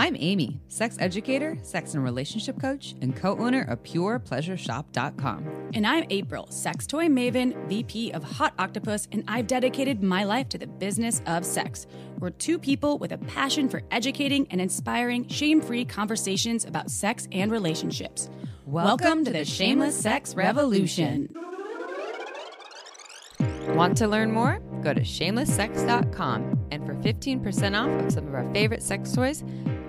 I'm Amy, sex educator, sex and relationship coach, and co-owner of PurePleasureShop.com. And I'm April, sex toy maven, VP of Hot Octopus, and I've dedicated my life to the business of sex. We're two people with a passion for educating and inspiring shame-free conversations about sex and relationships. Welcome to the Shameless Sex Revolution. Want to learn more? Go to shamelesssex.com, and for 15% off of some of our favorite sex toys,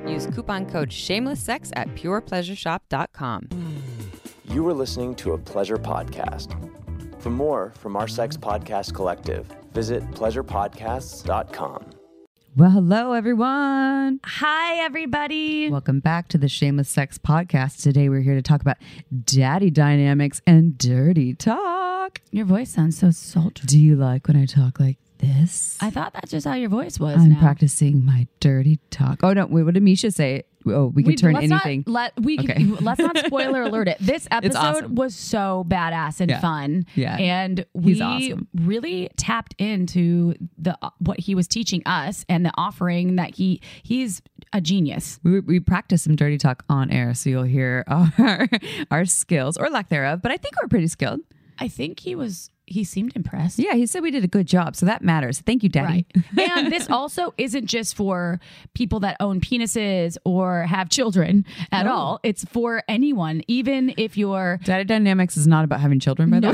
use coupon code shamelesssex at purepleasureShop.com. You are listening to a Pleasure Podcast. For more from our Sex Podcast Collective, visit pleasurepodcasts.com. Well, hello, everyone. Hi, everybody. Welcome back to the Shameless Sex Podcast. Today, we're here to talk about daddy dynamics and dirty talk. Your voice sounds so sultry. Do you like when I talk like this? I thought that's just how your voice was. I'm practicing my dirty talk. Oh, no. Wait, what did Mischa say? Oh, we could turn anything. Let's not spoiler alert it. This episode was so badass and fun. Yeah. And we really tapped into the what he was teaching us and the offering that he's a genius. We practiced some dirty talk on air, so you'll hear our skills or lack thereof, but I think we're pretty skilled. I think he seemed impressed. Yeah, he said we did a good job, so that matters. Thank you, Daddy. Right. And this also isn't just for people that own penises or have children at all. It's for anyone, even if you're... Daddy dynamics is not about having children, by the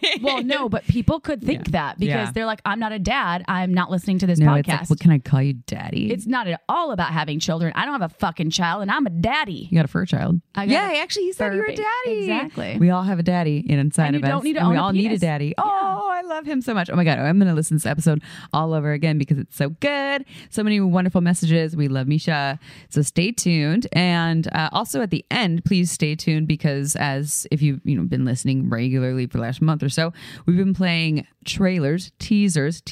way. Well, no, but people could think that because they're like, I'm not a dad. I'm not listening to this podcast. It's like, what can I call you, Daddy? It's not at all about having children. I don't have a fucking child, and I'm a daddy. You got a fur child. Actually, he said you were a daddy. Exactly. We all have a daddy inside of us. We all need a daddy. Yeah. Oh, I love him so much. Oh my God. I'm going to listen to this episode all over again because it's so good. So many wonderful messages. We love Mischa. So stay tuned. And also at the end, please stay tuned because as if you've been listening regularly for the last month or so, we've been playing trailers, teasers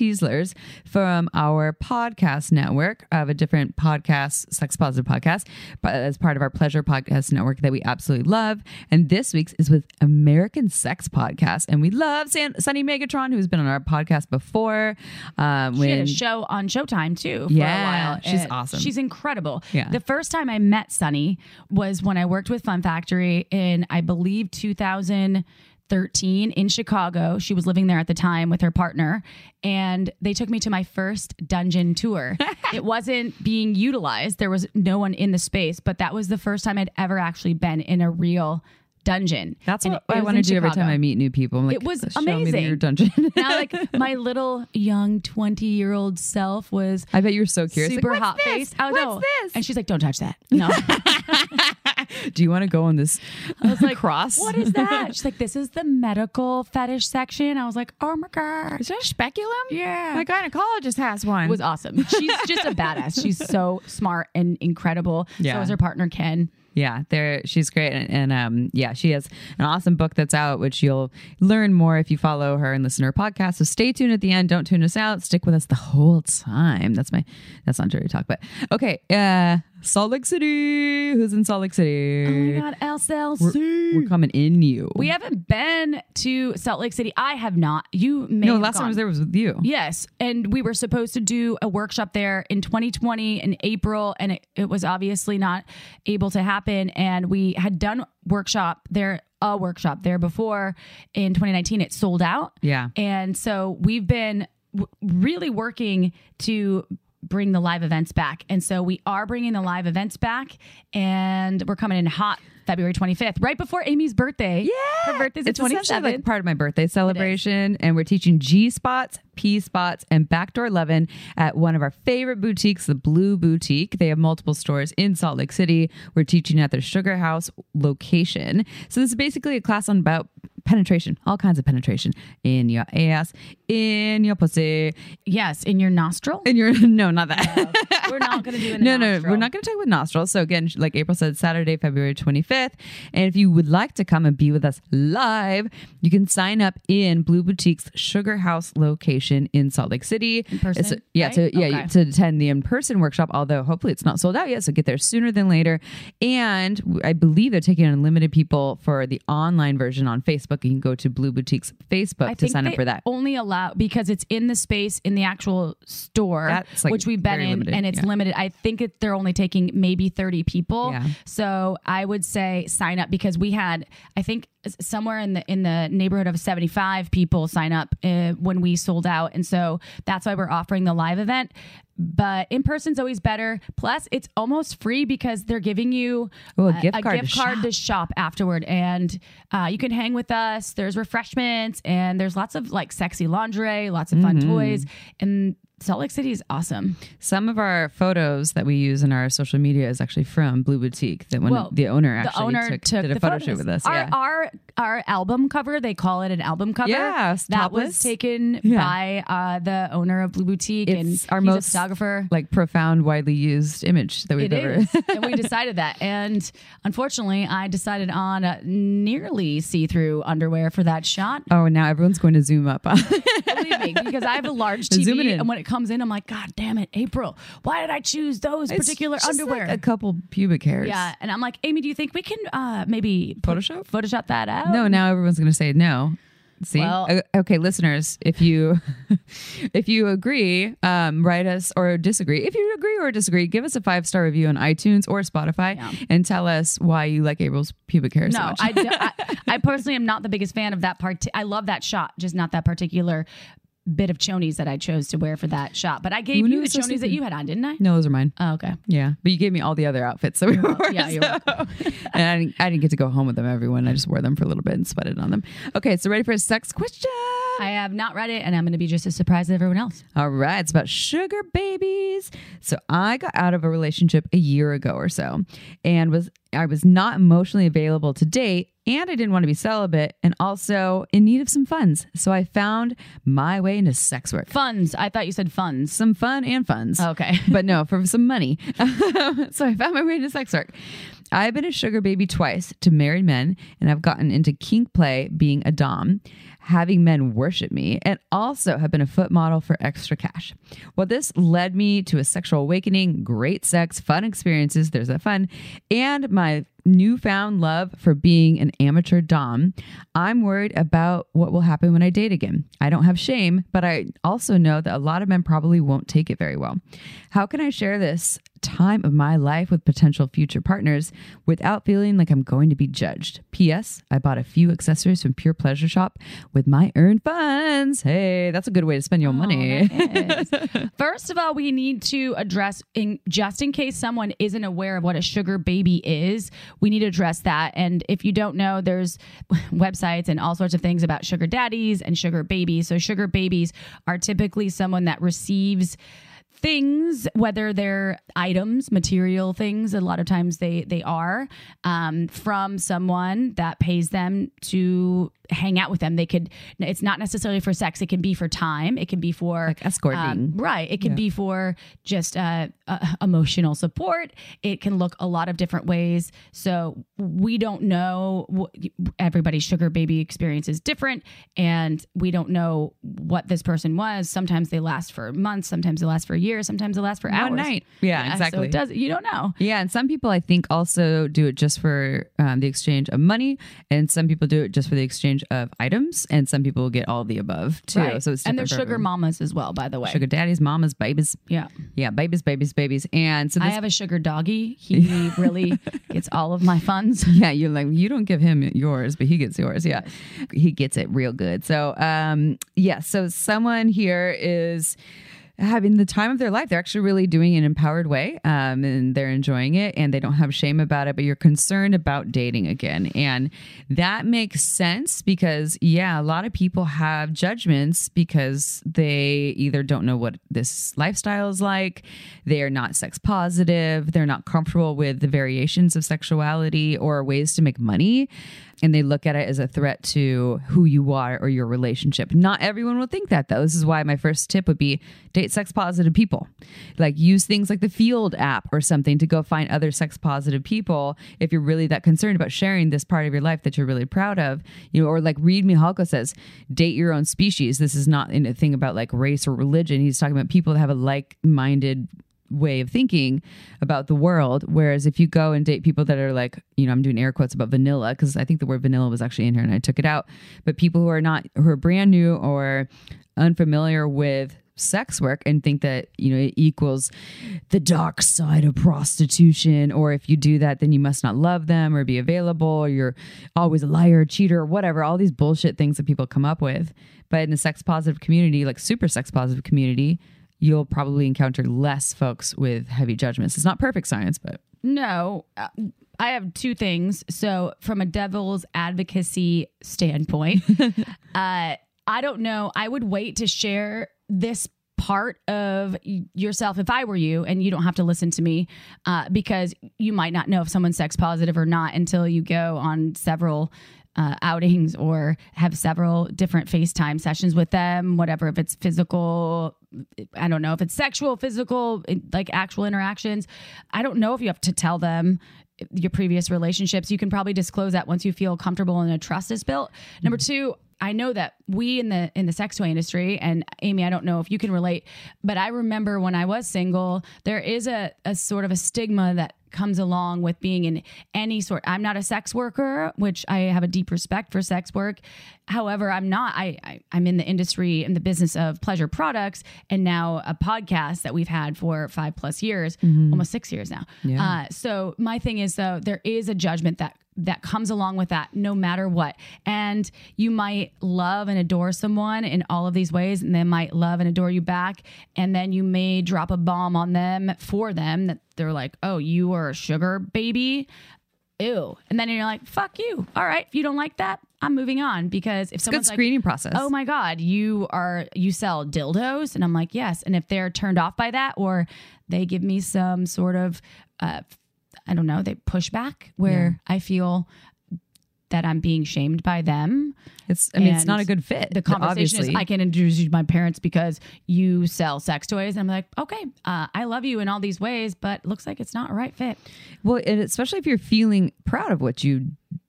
from our podcast network of a different podcast, Sex Positive Podcast, but as part of our Pleasure Podcast Network that we absolutely love. And this week's is with American Sex Podcast. And we love Sunny Megatron, who's been on our podcast before. She had a show on Showtime too for a while. She's awesome. She's incredible. Yeah. The first time I met Sunny was when I worked with Fun Factory in, I believe, 2013 in Chicago. She was living there at the time with her partner, and they took me to my first dungeon tour. It wasn't being utilized. There was no one in the space, but that was the first time I'd ever actually been in a real dungeon. That's what I want to do every time I meet new people. I'm like, it was amazing. Show me your dungeon. Now, like, my little young 20-year-old self was. I bet you were so curious. Super like, hot faced. Oh, what's this? And she's like, "Don't touch that." No. Do you want to go on this? I was like, cross. What is that? She's like, "This is the medical fetish section." I was like, "Oh my God, is that a speculum?" Yeah, my gynecologist has one. It was awesome. She's just a badass. She's so smart and incredible. Yeah. So is her partner Ken. Yeah, she's great. And she has an awesome book that's out, which you'll learn more if you follow her and listen to her podcast. So stay tuned at the end. Don't tune us out. Stick with us the whole time. That's not dirty talk, but okay. Salt Lake City. Who's in Salt Lake City? Oh my God, SLC. We're coming in you. We haven't been to Salt Lake City. I have not. You may have last time I was there was with you. Yes. And we were supposed to do a workshop there in 2020 in April, and it was obviously not able to happen. And we had done a workshop there before in 2019. It sold out. Yeah. And so we've been really working to bring the live events back. And so we are bringing the live events back, and we're coming in hot February 25th, right before Amy's birthday. Yeah. Her birthday's the 27th. It's like part of my birthday celebration. And we're teaching G spots, P spots, and backdoor loving at one of our favorite boutiques, the Blue Boutique. They have multiple stores in Salt Lake City. We're teaching at their Sugarhouse location. So this is basically a class on about penetration, all kinds of penetration in your ass, in your pussy. Yes, in your nostril. No, not that. No, we're not going to do it. No, we're not going to talk about nostrils. So again, like April said, Saturday, February 25th. And if you would like to come and be with us live, you can sign up in Blue Boutique's Sugar House location in Salt Lake City. In person, to attend the in-person workshop, although hopefully it's not sold out yet, so get there sooner than later. And I believe they're taking unlimited people for the online version on Facebook Facebook. You can go to Blue Boutique's Facebook to sign up for that. Only allow, because it's in the space in the actual store, like, which we've been in, limited, and it's limited. I think they're only taking maybe 30 people. Yeah. So I would say sign up, because we had, I think, somewhere in the neighborhood of 75 people sign up when we sold out. And so that's why we're offering the live event. But in person's always better. Plus, it's almost free because they're giving you a gift card to shop afterward. And you can hang with us. There's refreshments and there's lots of like sexy lingerie, lots of fun toys. And Salt Lake City is awesome. Some of our photos that we use in our social media is actually from Blue Boutique. That the owner did a photo shoot with us. Yeah. Our album cover, they call it an album cover. Yeah, that was taken by the owner of Blue Boutique. It's our most photographer, like profound, widely used image that we've ever. And we decided that. And unfortunately, I decided on a nearly see-through underwear for that shot. Oh, now everyone's going to zoom up. Believe me, because I have a large TV, and when it comes in, I'm like, God damn it, April, why did I choose those particular underwear? Like a couple pubic hairs. Yeah. And I'm like, Amy, do you think we can maybe Photoshop that out? No, now everyone's going to say no. See? Well, okay, listeners, if you agree, write us, or disagree. If you agree or disagree, give us a 5-star review on iTunes or Spotify and tell us why you like April's pubic hair so much. I personally am not the biggest fan of that part. I love that shot, just not that particular bit of chonies that I chose to wear for that shot. But I gave you the chonies that you had on, didn't I? No, those are mine. Oh, okay. Yeah. But you gave me all the other outfits that we wore. Yeah, you're welcome. And I didn't get to go home with them, everyone. I just wore them for a little bit and sweated on them. Okay, so ready for a sex question? I have not read it, and I'm going to be just as surprised as everyone else. All right. It's about sugar babies. So I got out of a relationship a year ago or so, and I was not emotionally available to date, and I didn't want to be celibate, and also in need of some funds. So I found my way into sex work. Funds. I thought you said funds. Some fun and funds. Okay. But no, for some money. So I found my way into sex work. I've been a sugar baby twice to married men, and I've gotten into kink play, being a dom, having men worship me, and also have been a foot model for extra cash. Well, this led me to a sexual awakening, great sex, fun experiences, there's that fun, and my newfound love for being an amateur dom. I'm worried about what will happen when I date again. I don't have shame, but I also know that a lot of men probably won't take it very well. How can I share this time of my life with potential future partners without feeling like I'm going to be judged? P.S. I bought a few accessories from Pure Pleasure Shop with my earned funds. Hey, that's a good way to spend your money. First of all, we need to address, just in case someone isn't aware of what a sugar baby is, we need to address that. And if you don't know, there's websites and all sorts of things about sugar daddies and sugar babies. So sugar babies are typically someone that receives things, whether they're items, material things, a lot of times they are, from someone that pays them to hang out with them. It's not necessarily for sex. It can be for time. It can be for like escorting. Right. It can be for just emotional support. It can look a lot of different ways. So we don't know. Everybody's sugar baby experience is different, and we don't know what this person was. Sometimes they last for months. Sometimes they last for years. Sometimes it lasts for hours. One night. Yeah, exactly. So it does. You don't know. Yeah, and some people I think also do it just for the exchange of money, and some people do it just for the exchange of items, and some people get all the above too. Right. So it's different. And there's sugar mamas as well, by the way. Sugar daddies, mamas, babies. Yeah. Yeah, babies. And so I have a sugar doggy. He really gets all of my funds. Yeah, you're like, you don't give him yours, but he gets yours. Yeah. He gets it real good. So so someone here is having the time of their life. They're actually really doing an empowered way, and they're enjoying it, and they don't have shame about it, but you're concerned about dating again. And that makes sense because, yeah, a lot of people have judgments because they either don't know what this lifestyle is like, they're not sex positive, they're not comfortable with the variations of sexuality or ways to make money, and they look at it as a threat to who you are or your relationship. Not everyone will think that, though. This is why my first tip would be date sex positive people. Like, use things like the Field app or something to go find other sex positive people if you're really that concerned about sharing this part of your life that you're really proud of. You know, or like Reed Mihalko says, date your own species. This is not a thing about like race or religion. He's talking about people that have a like-minded way of thinking about the world. Whereas if you go and date people that are like, you know, I'm doing air quotes about vanilla, because I think the word vanilla was actually in here and I took it out. But people who are not, who are brand new or unfamiliar with sex work and think that, you know, it equals the dark side of prostitution, or if you do that then you must not love them or be available, or you're always a liar, cheater, or whatever, all these bullshit things that people come up with. But in a sex positive community, like super sex positive community, you'll probably encounter less folks with heavy judgments. It's not perfect science, but no. I have two things. So from a devil's advocacy standpoint, I don't know, I would wait to share this part of yourself if I were you, and you don't have to listen to me, because you might not know if someone's sex positive or not until you go on several outings or have several different FaceTime sessions with them, whatever, if it's physical, I don't know if it's sexual, physical, like actual interactions. I don't know if you have to tell them your previous relationships. You can probably disclose that once you feel comfortable and a trust is built. Mm-hmm. Number two, I know that we in the sex toy industry, and Amy, I don't know if you can relate, but I remember when I was single, there is a sort of a stigma that comes along with being in any sort. I'm not a sex worker, which I have a deep respect for sex work. However, I'm not, I'm in the industry, in the business of pleasure products, and now a podcast that we've had for 5+ years, mm-hmm. almost 6 years now. Yeah. So my thing is, though, there is a judgment that comes along with that no matter what. And you might love and adore someone in all of these ways, and they might love and adore you back. And then you may drop a bomb on them for them that they're like, oh, you are a sugar baby. Ew. And then you're like, fuck you. All right. If you don't like that, I'm moving on. Because if someone's like, screening process. Oh my God, you sell dildos. And I'm like, yes. And if they're turned off by that, or they give me some sort of, I don't know, they push back where I feel that I'm being shamed by them. It's not a good fit. The conversation is, I can introduce you to my parents because you sell sex toys. And I'm like, okay, I love you in all these ways, but looks like it's not a right fit. Well, and especially if you're feeling proud of what you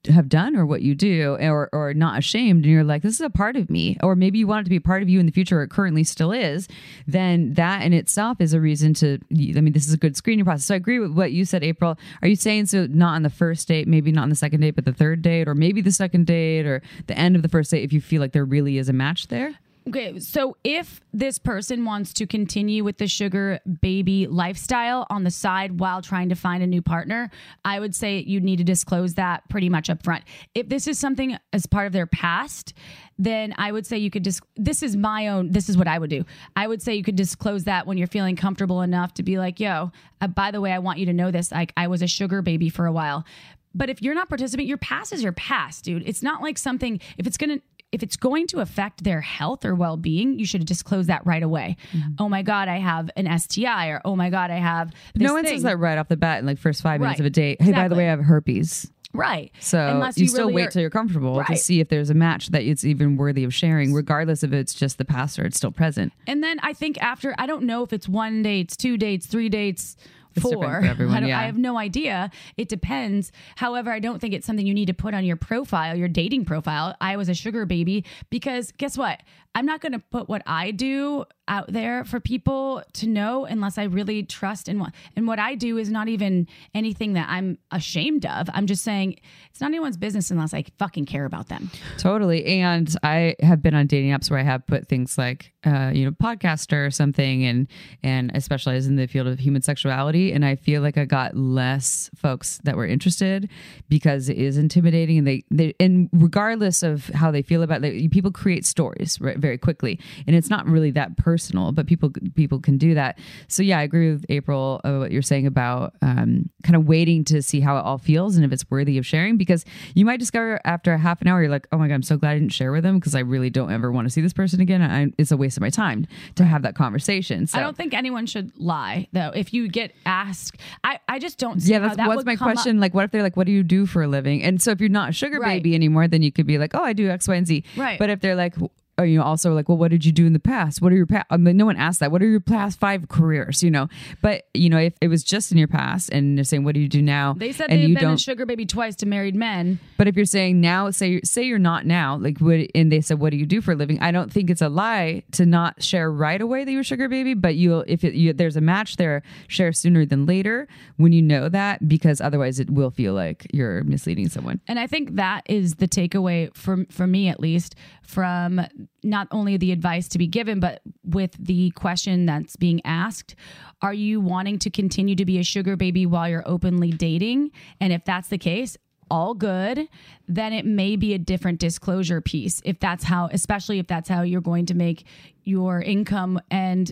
have done or what you do, or not ashamed, and you're like, this is a part of me, or maybe you want it to be a part of you in the future, or it currently still is, then that in itself is a reason to, I mean, this is a good screening process. So I agree with what you said, April. Are you saying, so not on the first date, maybe not on the second date, but the third date, or maybe the second date or the end of the first date, if you feel like there really is a match there? Okay, so if this person wants to continue with the sugar baby lifestyle on the side while trying to find a new partner, I would say you need to disclose that pretty much up front. If this is something as part of their past, then I would say you could this is what I would do. I would say you could disclose that when you're feeling comfortable enough to be like, yo, by the way, I want you to know this. Like, I was a sugar baby for a while. But if you're not participating, your past is your past, dude. It's not like something, if it's going to affect their health or well-being, you should disclose that right away. Mm-hmm. Oh my God, I have an STI, or oh my God, I have this. No one says that right off the bat in like first 5 minutes of a date. Hey, exactly. By the way, I have herpes. Right. So unless you still really wait till you're comfortable to see if there's a match that it's even worthy of sharing, regardless if it's just the past or it's still present. And then I think after, I don't know if it's 1 date, 2 dates, 3 dates, it's 4. For everyone, I have no idea. It depends. However, I don't think it's something you need to put on your profile, your dating profile. I was a sugar baby, because guess what? I'm not going to put what I do out there for people to know unless I really trust in what. And what I do is not even anything that I'm ashamed of. I'm just saying it's not anyone's business unless I fucking care about them. Totally. And I have been on dating apps where I have put things like, podcaster or something. And I specialize in the field of human sexuality. And I feel like I got less folks that were interested because it is intimidating. And and regardless of how they feel about it, people create stories, right? Very quickly. And it's not really that personal, but people can do that. So yeah, I agree with April, what you're saying about kind of waiting to see how it all feels and if it's worthy of sharing, because you might discover after a half an hour, you're like, oh my God, I'm so glad I didn't share with them because I really don't ever want to see this person again. It's a waste of my time to have that conversation. So I don't think anyone should lie though. If you get asked, I just don't see how that was my question. Up. Like, what if they're like, what do you do for a living? And so if you're not a sugar baby anymore, then you could be like, oh, I do X, Y, and Z. Right. But if they're like, you know, also like, well, what did you do in the past? What are your past? I mean, no one asked that. What are your past 5 careers? You know, but you know, if it was just in your past and they're saying, what do you do now? They said they've been a sugar baby twice to married men. But if you're saying now, say you're not now, like what, and they said, what do you do for a living? I don't think it's a lie to not share right away that you're a sugar baby, but you'll, if there's a match there, share sooner than later when you know that, because otherwise it will feel like you're misleading someone. And I think that is the takeaway for me, at least, from not only the advice to be given, but with the question that's being asked. Are you wanting to continue to be a sugar baby while you're openly dating? And if that's the case, all good, then it may be a different disclosure piece. If that's how, especially if that's how you're going to make your income. And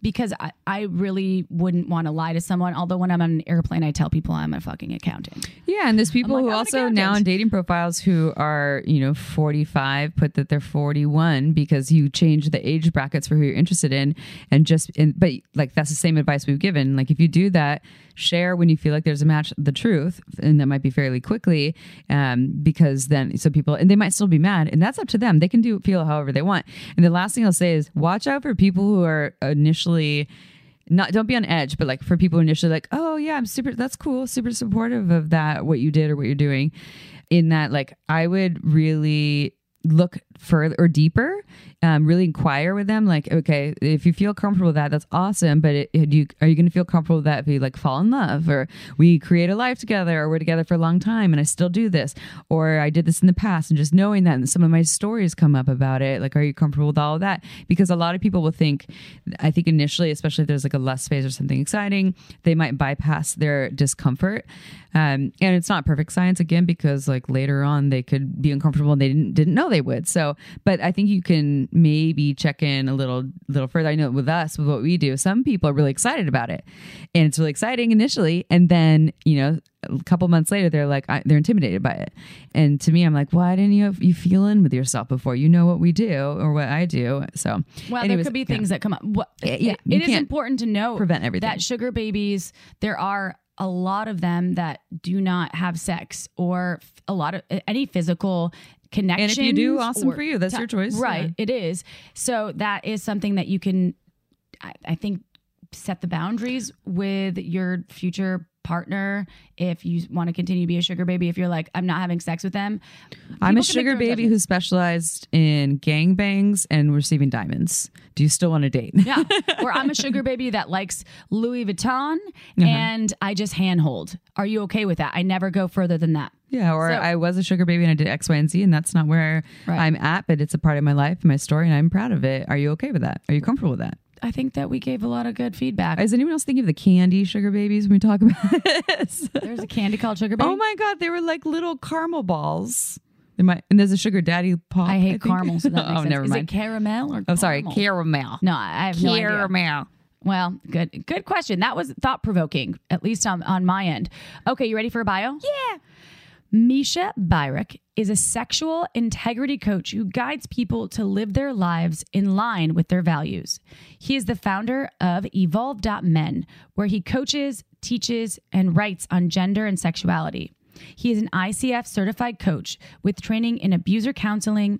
because I really wouldn't want to lie to someone. Although when I'm on an airplane, I tell people I'm a fucking accountant. Yeah. And there's people who also now in dating profiles who are, you know, 45, put that they're 41 because you change the age brackets for who you're interested in. And just, but like, that's the same advice we've given. Like if you do that, share when you feel like there's a match, the truth. And that might be fairly quickly, because then some people, and they might still be mad, and that's up to them. They can feel however they want. And the last thing I'll say is watch out for people who are initially don't be on edge, but like for people initially like, oh yeah, I'm super, that's cool, super supportive of that, what you did or what you're doing. In that, like, I would really look further or deeper, really inquire with them. Like, okay, if you feel comfortable with that, that's awesome. But are you going to feel comfortable with that if we like fall in love, or we create a life together, or we're together for a long time and I still do this, or I did this in the past, and just knowing that, and some of my stories come up about it. Like, are you comfortable with all of that? Because a lot of people will think, I think initially, especially if there's like a lust phase or something exciting, they might bypass their discomfort. And it's not perfect science again, because like later on they could be uncomfortable and they didn't know they would. So, but I think you can maybe check in a little further. I know with us, with what we do, some people are really excited about it and it's really exciting initially. And then, you know, a couple months later, they're like, they're intimidated by it. And to me, I'm like, why didn't you feel in with yourself before? You know what we do or what I do. So, well, anyways, there could be things that come up. Well, yeah, it is important to know that sugar babies, there are a lot of them that do not have sex or a lot of any physical connection. And if you do, awesome for you. That's your choice. Right. Yeah. It is. So that is something that you can, I think, set the boundaries with your future partner. If you want to continue to be a sugar baby, if you're like, I'm not having sex with them. I'm a sugar baby who specialized in gangbangs and receiving diamonds. Do you still want to date? Yeah. Or I'm a sugar baby that likes Louis Vuitton and I just handhold. Are you okay with that? I never go further than that. Yeah. Or I was a sugar baby and I did X, Y, and Z, and that's not where I'm at, but it's a part of my life, my story, and I'm proud of it. Are you okay with that? Are you comfortable with that? I think that we gave a lot of good feedback. Is anyone else thinking of the candy sugar babies when we talk about this? There's a candy called sugar baby. Oh my God. They were like little caramel balls. And there's a sugar daddy pop. I hate caramel. So that makes sense. Never mind. Is it caramel or caramel? I'm sorry. Caramel. No, I have no idea. Caramel. Well, good question. That was thought provoking, at least on my end. Okay. You ready for a bio? Yeah. Mischa Byruck is a sexual integrity coach who guides people to live their lives in line with their values. He is the founder of Evolve.Men, where he coaches, teaches, and writes on gender and sexuality. He is an ICF certified coach with training in abuser counseling,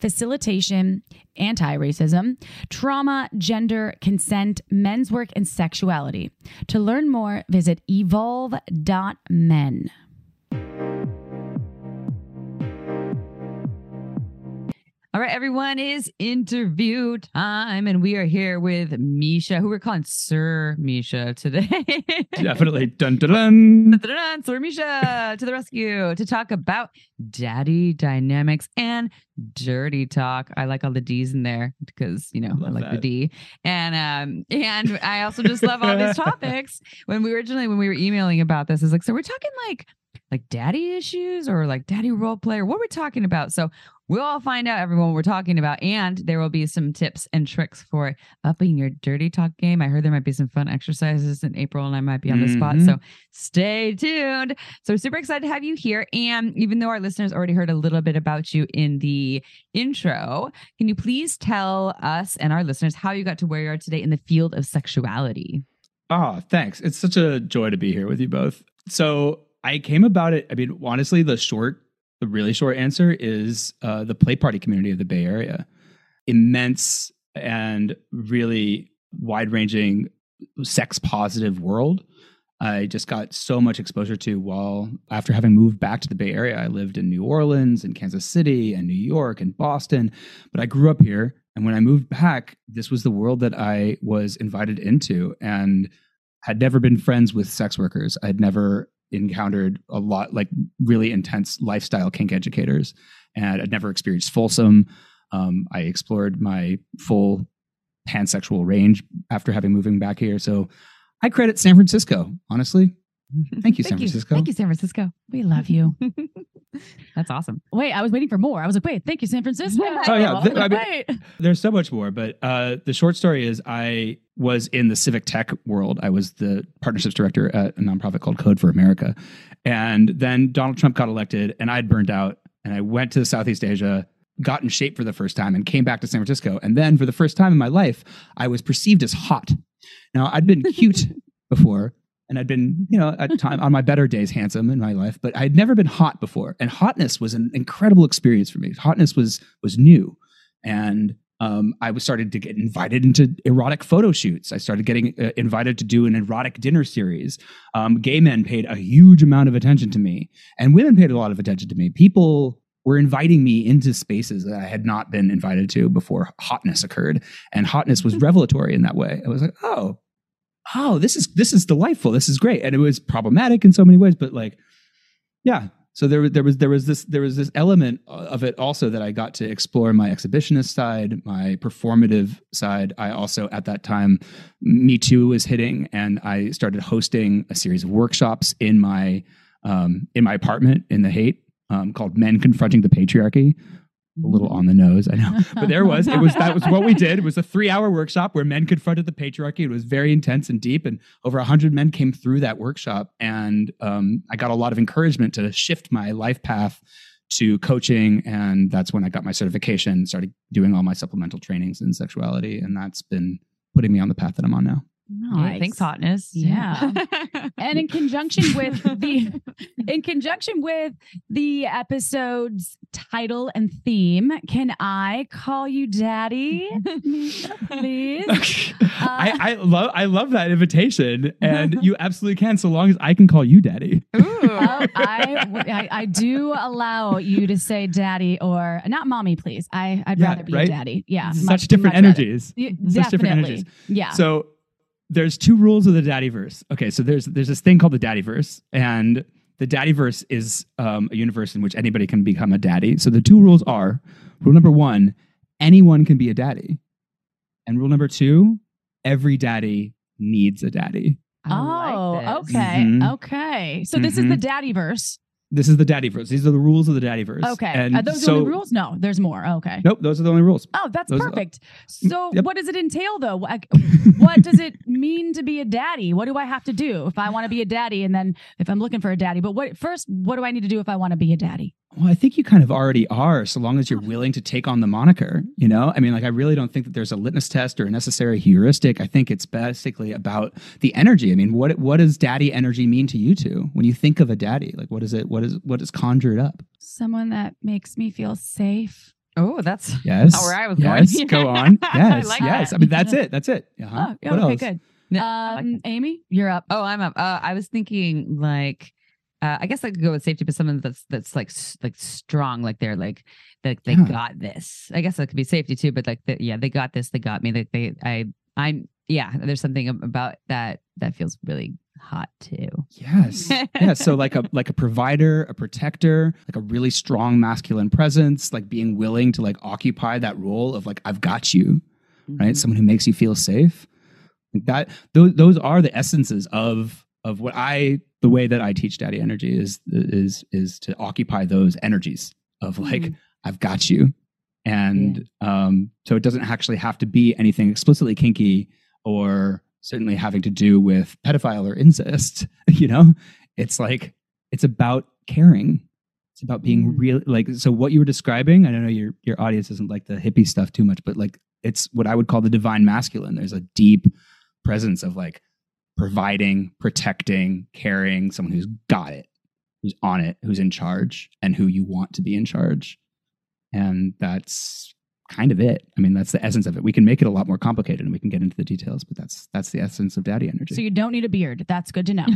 facilitation, anti-racism, trauma, gender, consent, men's work, and sexuality. To learn more, visit Evolve.Men. All right, everyone, it's interview time, and we are here with Mischa, who we're calling Sir Mischa today. Definitely. Dun, dun, dun. Dun, dun, dun. Sir Mischa to the rescue to talk about daddy dynamics and dirty talk. I like all the D's in there because, you know, I like that. The D. And I also just love all these topics. When we were emailing about this, I was like, so we're talking like daddy issues or like daddy role play, or what we're talking about. So we'll all find out, everyone, what we're talking about. And there will be some tips and tricks for upping your dirty talk game. I heard there might be some fun exercises in April, and I might be on the spot. So stay tuned. So super excited to have you here. And even though our listeners already heard a little bit about you in the intro, can you please tell us and our listeners how you got to where you are today in the field of sexuality? Oh, thanks. It's such a joy to be here with you both. So I came about it, I mean, honestly, the really short answer is the play party community of the Bay Area. immense and really wide-ranging sex-positive world. I just got so much exposure to while after having moved back to the Bay Area. I lived in New Orleans and Kansas City and New York and Boston, but I grew up here. And when I moved back, this was the world that I was invited into and had never been friends with sex workers. I had never encountered a lot like really intense lifestyle kink educators, and I'd never experienced Folsom. I explored my full pansexual range after having moving back here. So I credit San Francisco, honestly. Thank you, San Francisco. Thank you, San Francisco. We love you. That's awesome. Wait, I was waiting for more. I was like, wait, thank you, San Francisco. Oh, yeah. I mean, there's so much more, but the short story is I was in the civic tech world. I was the partnerships director at a nonprofit called Code for America. And then Donald Trump got elected and I'd burned out and I went to Southeast Asia, got in shape for the first time and came back to San Francisco. And then for the first time in my life, I was perceived as hot. Now, I'd been cute before. And I'd been, you know, at time on my better days, handsome in my life, but I'd never been hot before. And hotness was an incredible experience for me. Hotness was new. And I was started to get invited into erotic photo shoots. I started getting invited to do an erotic dinner series. Gay men paid a huge amount of attention to me, and women paid a lot of attention to me. People were inviting me into spaces that I had not been invited to before hotness occurred. And hotness was revelatory in that way. I was like, oh, this is delightful. This is great. And it was problematic in so many ways, but like, yeah. So there was this element of it also that I got to explore my exhibitionist side, my performative side. I also, at that time, Me Too was hitting, and I started hosting a series of workshops in my apartment in The Haight, called Men Confronting the Patriarchy. A little on the nose, I know, but that was what we did. It was a 3-hour workshop where men confronted the patriarchy. It was very intense and deep, and over 100 men came through that workshop. And I got a lot of encouragement to shift my life path to coaching, and that's when I got my certification, started doing all my supplemental trainings in sexuality, and that's been putting me on the path that I'm on now. Nice. Thanks, hotness. Yeah. And in conjunction with the episode's title and theme, can I call you daddy? Please. I love that invitation, and you absolutely can, so long as I can call you daddy. Ooh. Oh, I do allow you to say daddy or not mommy, please. I'd rather be daddy. Yeah. Such different energies. Yeah. So there's two rules of the Daddyverse. Okay, so there's this thing called the Daddyverse, and the Daddyverse is a universe in which anybody can become a daddy. So the two rules are, rule number one, anyone can be a daddy. And rule number two, every daddy needs a daddy. Okay. So this is the Daddyverse. This is the Daddyverse. These are the rules of the Daddyverse. Okay. And are those the only rules? No, there's more. Okay. Nope. Those are the only rules. Oh, that's perfect. So yep. What does it entail though? What does it mean to be a daddy? What do I have to do if I want to be a daddy? And then if I'm looking for a daddy, but what do I need to do if I want to be a daddy? Well, I think you kind of already are, so long as you're willing to take on the moniker, you know? I mean, like, I really don't think that there's a litmus test or a necessary heuristic. I think it's basically about the energy. I mean, what does daddy energy mean to you two? When you think of a daddy, like, what is conjured up? Someone that makes me feel safe. Oh, that's where I was going. Yes, go on. Yes, I mean, that's it. Uh-huh. Oh, yeah, what else? Good. Amy, you're up. Oh, I'm up. I was thinking, like, I guess I could go with safety, but someone that's like strong, like they're like that they got this. I guess that could be safety too, but like they got this, they got me. Like there's something about that feels really hot too. Yes. Yeah. So like a provider, a protector, like a really strong masculine presence, like being willing to like occupy that role of like, I've got you, right? Someone who makes you feel safe. Like that, those are the essences of what the way that I teach daddy energy is to occupy those energies of like, I've got you. And so it doesn't actually have to be anything explicitly kinky or certainly having to do with pedophile or incest, you know? It's like, it's about caring. It's about being real. Like, so what you were describing, I don't know, your audience doesn't like the hippie stuff too much, but like, it's what I would call the divine masculine. There's a deep presence of like, providing, protecting, caring, someone who's got it, who's on it, who's in charge, and who you want to be in charge. And that's kind of it. I mean, that's the essence of it. We can make it a lot more complicated and we can get into the details, but that's the essence of daddy energy. So you don't need a beard. That's good to know.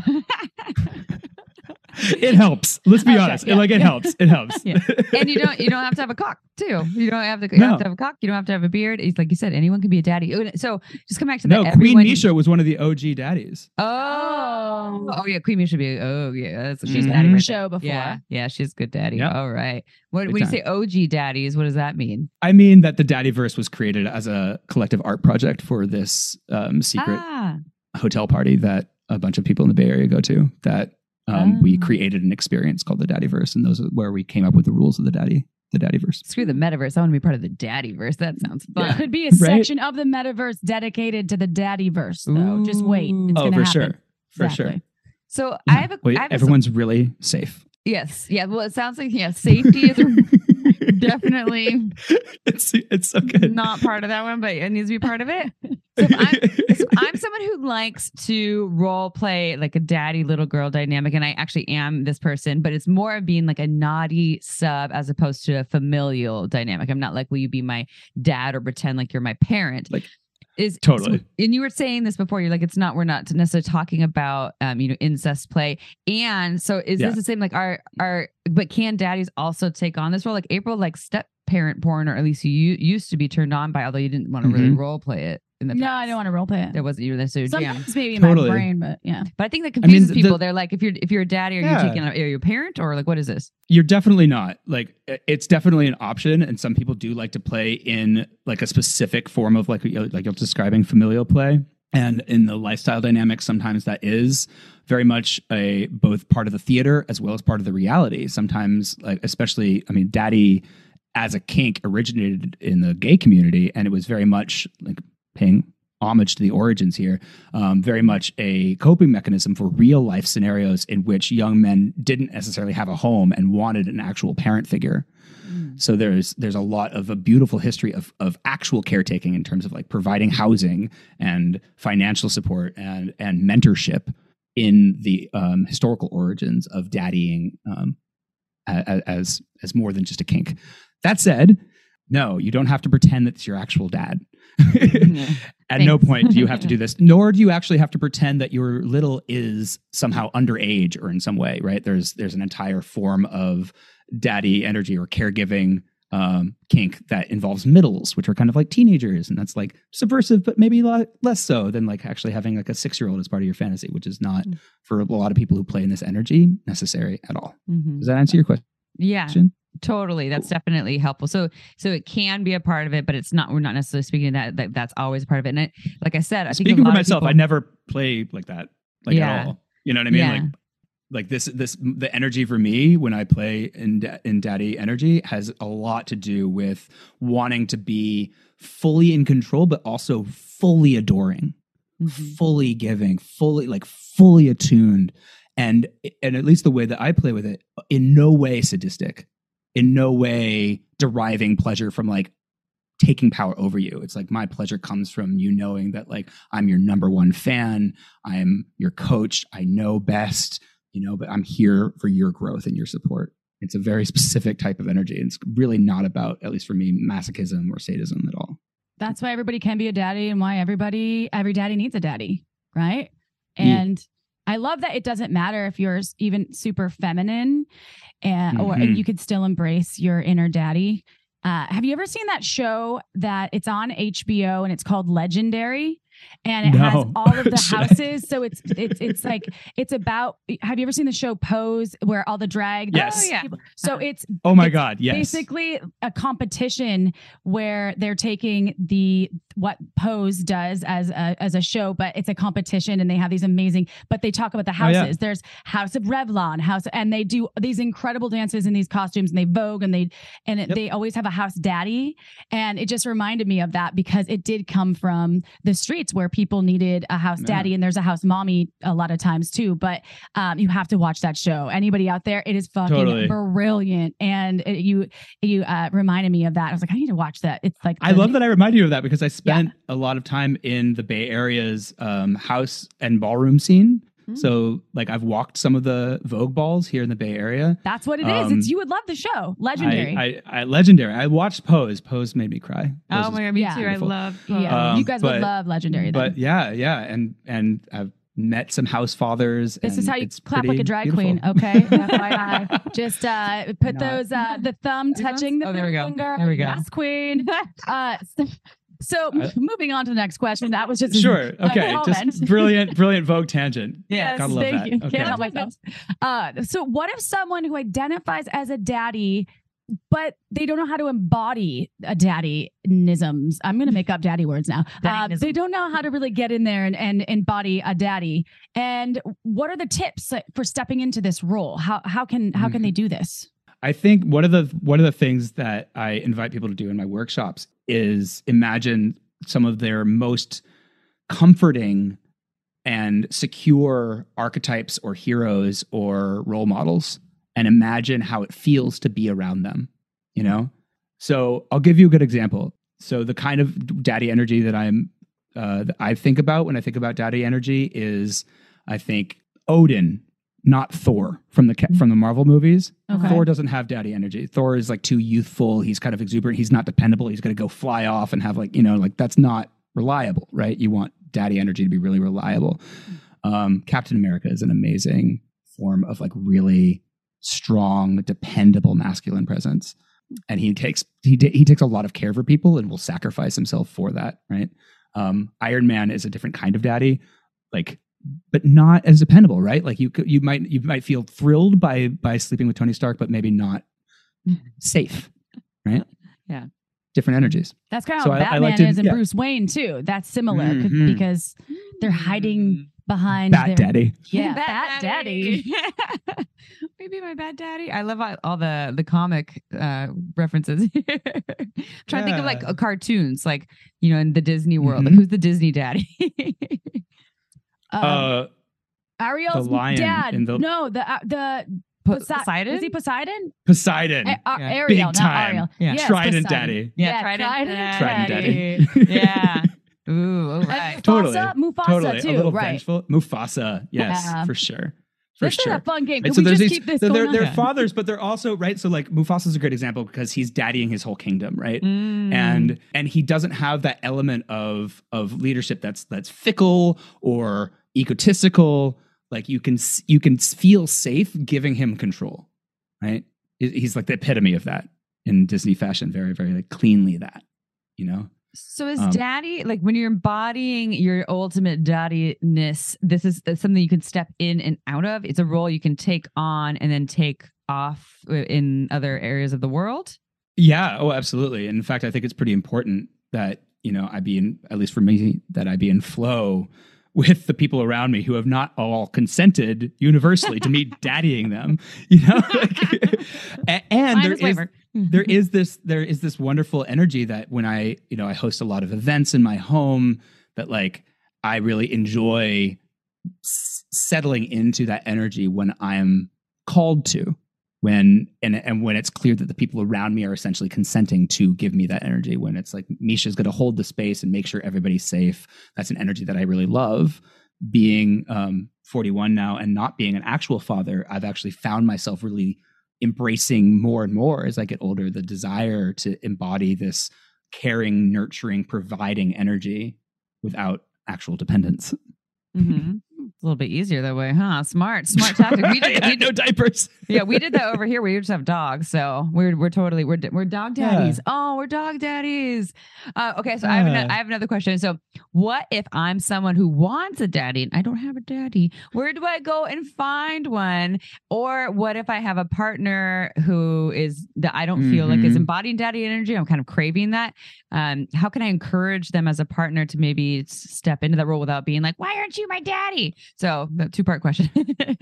It helps. Let's be honest. Yeah, it helps. It helps. Yeah. And you don't have to have a cock too. You don't have to have a cock. You don't have to have a beard. It's like you said, anyone can be a daddy. So just come back to that. No, Queen Mischa was one of the OG daddies. Oh yeah. Queen Mischa be. Oh yeah. That's, she's been on the show before. Yeah. She's a good daddy. Yep. All right. When you say OG daddies, what does that mean? I mean that the Daddyverse was created as a collective art project for this secret hotel party that a bunch of people in the Bay Area go to that. We created an experience called the Daddyverse, and those are where we came up with the rules of the Daddyverse. Screw the metaverse. I want to be part of the Daddyverse. That sounds fun. Yeah. Could be a section of the metaverse dedicated to the Daddyverse, though. Ooh. Just wait. It's going to happen. For sure. So yeah. Everyone's really safe. Yes. Yeah. Well, it sounds like, safety is definitely it's so good. Not part of that one, but it needs to be part of it. So I'm someone who likes to role play like a daddy little girl dynamic, and I actually am this person, but it's more of being like a naughty sub as opposed to a familial dynamic. I'm not like, will you be my dad or pretend like you're my parent? Totally. So, and you were saying this before, you're like, we're not necessarily talking about, incest play. And so is this the same, like but can daddies also take on this role? Like April, like step parent porn, or at least you used to be turned on by, although you didn't want to really role play it in the past. No, I don't want to role play it. There wasn't, you were there. So sometimes maybe in my brain, but yeah. But I think that confuses people. They're like, if you're a daddy, you taking, are you a parent, or like, what is this? You're definitely not. Like, it's definitely an option, and some people do like to play in like a specific form of like you're describing familial play, and in the lifestyle dynamic, sometimes that is very much both part of the theater as well as part of the reality. Sometimes, like especially, I mean, daddy as a kink originated in the gay community, and it was very much like paying homage to the origins here, very much a coping mechanism for real life scenarios in which young men didn't necessarily have a home and wanted an actual parent figure. Mm. So there's a lot of a beautiful history of actual caretaking in terms of like providing housing and financial support and mentorship in the historical origins of daddying as more than just a kink. That said, no, you don't have to pretend that it's your actual dad. At no point do you have to do this, nor do you actually have to pretend that your little is somehow underage or in some way, right? There's an entire form of daddy energy or caregiving kink that involves middles, which are kind of like teenagers, and that's like subversive, but maybe a lot less so than like actually having like a 6-year-old as part of your fantasy, which is not for a lot of people who play in this energy necessary at all. Mm-hmm. Does that answer your question? Yeah. Totally. That's definitely helpful. So it can be a part of it, but it's not, we're not necessarily speaking that that's always a part of it. And like I said, I think speaking for myself, I never play like that, at all. You know what I mean? Yeah. Like this, the energy for me when I play in daddy energy has a lot to do with wanting to be fully in control, but also fully adoring, fully giving, fully attuned. And at least the way that I play with it, in no way sadistic. In no way deriving pleasure from like taking power over you. It's like my pleasure comes from you knowing that like I'm your number one fan, I'm your coach, I know best, but I'm here for your growth and your support. It's a very specific type of energy. It's really not about, at least for me, masochism or sadism at all. That's why everybody can be a daddy and why every daddy needs a daddy, right? And I love that it doesn't matter if you're even super feminine or you could still embrace your inner daddy. Have you ever seen that show that it's on HBO and it's called Legendary? And it has all of the houses. So it's like, it's about, have you ever seen the show Pose, where all the drag? Yes. Oh, yeah. So it's, oh my God. Yes. Basically a competition where they're taking what Pose does as a show, but it's a competition, and they have these amazing, but they talk about the houses. Oh, yeah. There's House of Revlon and they do these incredible dances in these costumes, and they vogue, and they always have a house daddy. And it just reminded me of that because it did come from the streets, where people needed a house daddy, and there's a house mommy a lot of times too, but you have to watch that show. Anybody out there, it is fucking brilliant. And you reminded me of that. I was like, I need to watch that. It's like, I love that I reminded you of that, because I spent a lot of time in the Bay Area's house and ballroom scene. So like I've walked some of the Vogue balls here in the Bay Area. That's what it is. It's, you would love the show. Legendary. Legendary. I watched Pose. Pose made me cry. Pose oh my God, me too. Beautiful. I love Pose. Yeah. You guys would love Legendary then. But yeah. And I've met some house fathers. This is how you clap like a drag queen, okay? FYI. Just put those, the thumb touching the finger. There we go. Yes, queen. So moving on to the next question. That was just sure. Okay, just brilliant Vogue tangent. Yes, gotta love that. You. Okay. Can't help myself. So what if someone who identifies as a daddy, but they don't know how to embody a daddy-isms? I'm gonna make up daddy words now. They don't know how to really get in there and embody a daddy. And what are the tips for stepping into this role? How can they do this? I think one of the things that I invite people to do in my workshops is imagine some of their most comforting and secure archetypes or heroes or role models, and imagine how it feels to be around them, you know? So I'll give you a good example. So the kind of daddy energy that I think about when I think about daddy energy is, I think, Odin, not Thor from the Marvel movies. Okay. Thor doesn't have daddy energy. Thor is like too youthful. He's kind of exuberant. He's not dependable. He's going to go fly off and have that's not reliable, right? You want daddy energy to be really reliable. Captain America is an amazing form of like really strong, dependable masculine presence. And he takes a lot of care for people and will sacrifice himself for that, right? Iron Man is a different kind of daddy. But not as dependable, right? Like you might feel thrilled by sleeping with Tony Stark, but maybe not safe, right? Yeah, different energies. That's kind of how Batman is, and Bruce Wayne too. That's similar because they're hiding behind Bat Daddy. Yeah, Bat Daddy. Maybe my Bat Daddy. I love all the comic references. Trying to think of cartoons, in the Disney world. Like, who's the Disney daddy? Ariel's the lion dad. Poseidon? Is he Poseidon? Poseidon. Yeah. Ariel, big time. Ariel. Yeah. Yes, Trident Daddy. Yeah, Trident Daddy. Yeah. Ooh, all right. Mufasa, totally. Mufasa totally. Too. A little vengeful. Mufasa, yes, for sure. This is a fun game. Right, so we just keep this going on? They're fathers, but they're also, right? So like Mufasa's a great example because he's daddying his whole kingdom, right? And he doesn't have that element of leadership that's fickle or egotistical. Like you can feel safe giving him control, right? He's like the epitome of that in Disney fashion, very, very like cleanly that, you know? So is daddy, like when you're embodying your ultimate daddiness, this is something you can step in and out of? It's a role you can take on and then take off in other areas of the world? Yeah. Oh, absolutely. And in fact, I think it's pretty important that, I be in, at least for me, that I be in flow with the people around me who have not all consented universally to me daddying them, and there is this wonderful energy that when I, I host a lot of events in my home, that like I really enjoy settling into that energy when I'm called to, and when it's clear that the people around me are essentially consenting to give me that energy, when it's like Mischa's going to hold the space and make sure everybody's safe. That's an energy that I really love. Being 41 now and not being an actual father, I've actually found myself really embracing more and more as I get older, the desire to embody this caring, nurturing, providing energy without actual dependence. Mm-hmm. It's a little bit easier that way, huh? Smart tactic. We no diapers. Yeah, we did that over here. We just have dogs, so we're dog daddies. Yeah. Oh, we're dog daddies. Okay, so I have another question. So, what if I'm someone who wants a daddy and I don't have a daddy? Where do I go and find one? Or what if I have a partner who is that I don't feel like is embodying daddy energy? I'm kind of craving that. How can I encourage them as a partner to maybe step into that role without being like, "Why aren't you my daddy?" So that 2-part question.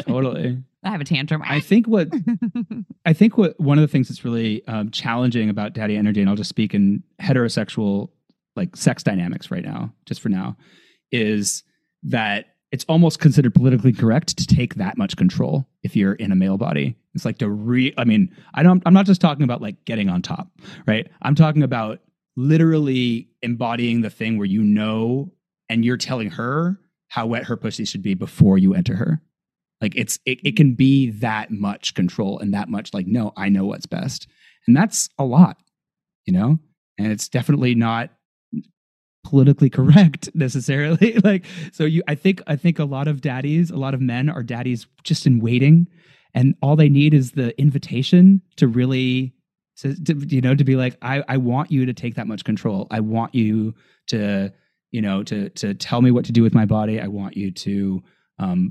Totally. I have a tantrum. I think one of the things that's really challenging about daddy energy, and I'll just speak in heterosexual, like sex dynamics right now, just for now, is that it's almost considered politically correct to take that much control if you're in a male body. It's like I'm not just talking about like getting on top, right? I'm talking about literally embodying the thing where and you're telling her how wet her pussy should be before you enter her. Like it can be that much control and that much like, no, I know what's best. And that's a lot, you know, and it's definitely not politically correct necessarily. Like, so I think a lot of daddies, a lot of men are daddies just in waiting. And all they need is the invitation to really, to be like, I want you to take that much control. I want you to, to tell me what to do with my body. I want you to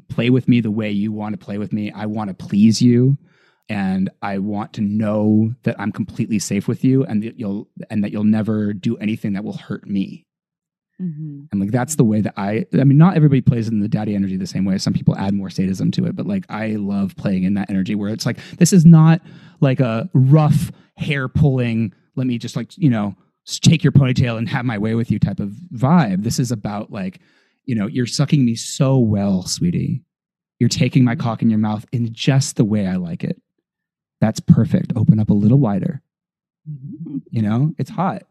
play with me the way you want to play with me. I want to please you. And I want to know that I'm completely safe with you and that you'll never do anything that will hurt me. Mm-hmm. And like, that's the way that I mean, not everybody plays in the daddy energy the same way. Some people add more sadism to it, but like, I love playing in that energy where it's like, this is not like a rough hair pulling, let me just like, take your ponytail and have my way with you type of vibe. This is about like, you're sucking me so well, sweetie. You're taking my cock in your mouth in just the way I like it. That's perfect. Open up a little wider. Mm-hmm. It's hot.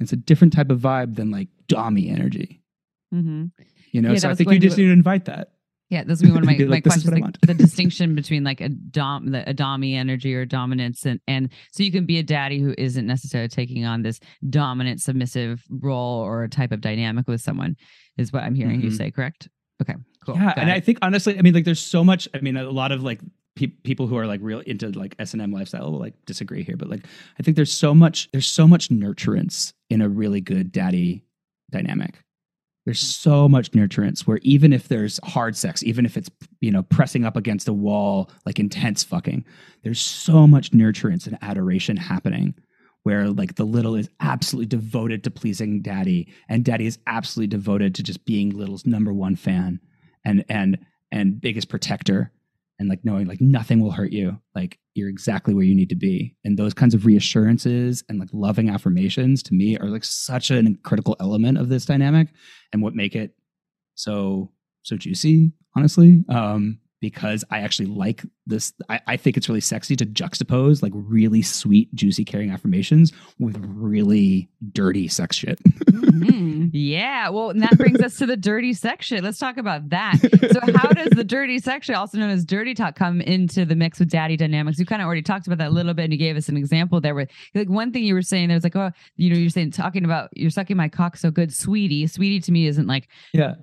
It's a different type of vibe than like dommy energy, mm-hmm. So I think you just need to invite that. Yeah. That's one of my, my questions, like the distinction between like a dommy energy or dominance. And so you can be a daddy who isn't necessarily taking on this dominant submissive role or a type of dynamic with someone is what I'm hearing mm-hmm. you say, correct? Okay, cool. Yeah. Got it. I think honestly, I mean, like there's so much, I mean, a lot of like, people who are like real into like S&M lifestyle will like disagree here, but like I think there's so much nurturance in a really good daddy dynamic. There's so much nurturance where even if there's hard sex, even if it's pressing up against a wall, like intense fucking, there's so much nurturance and adoration happening where like the little is absolutely devoted to pleasing daddy and daddy is absolutely devoted to just being little's number one fan and biggest protector. And like knowing like nothing will hurt you, like you're exactly where you need to be. And those kinds of reassurances and like loving affirmations to me are like such an critical element of this dynamic and what make it so juicy, honestly, because I actually like this. I think it's really sexy to juxtapose like really sweet, juicy, caring affirmations with really dirty sex shit. Mm-hmm. Yeah. Well, and that brings us to the dirty sex shit. Let's talk about that. So how does the dirty sex shit, also known as dirty talk, come into the mix with daddy dynamics? You kind of already talked about that a little bit and you gave us an example there with like one thing you were saying, there was like, oh, you're saying talking about you're sucking my cock so good, sweetie. Sweetie to me isn't like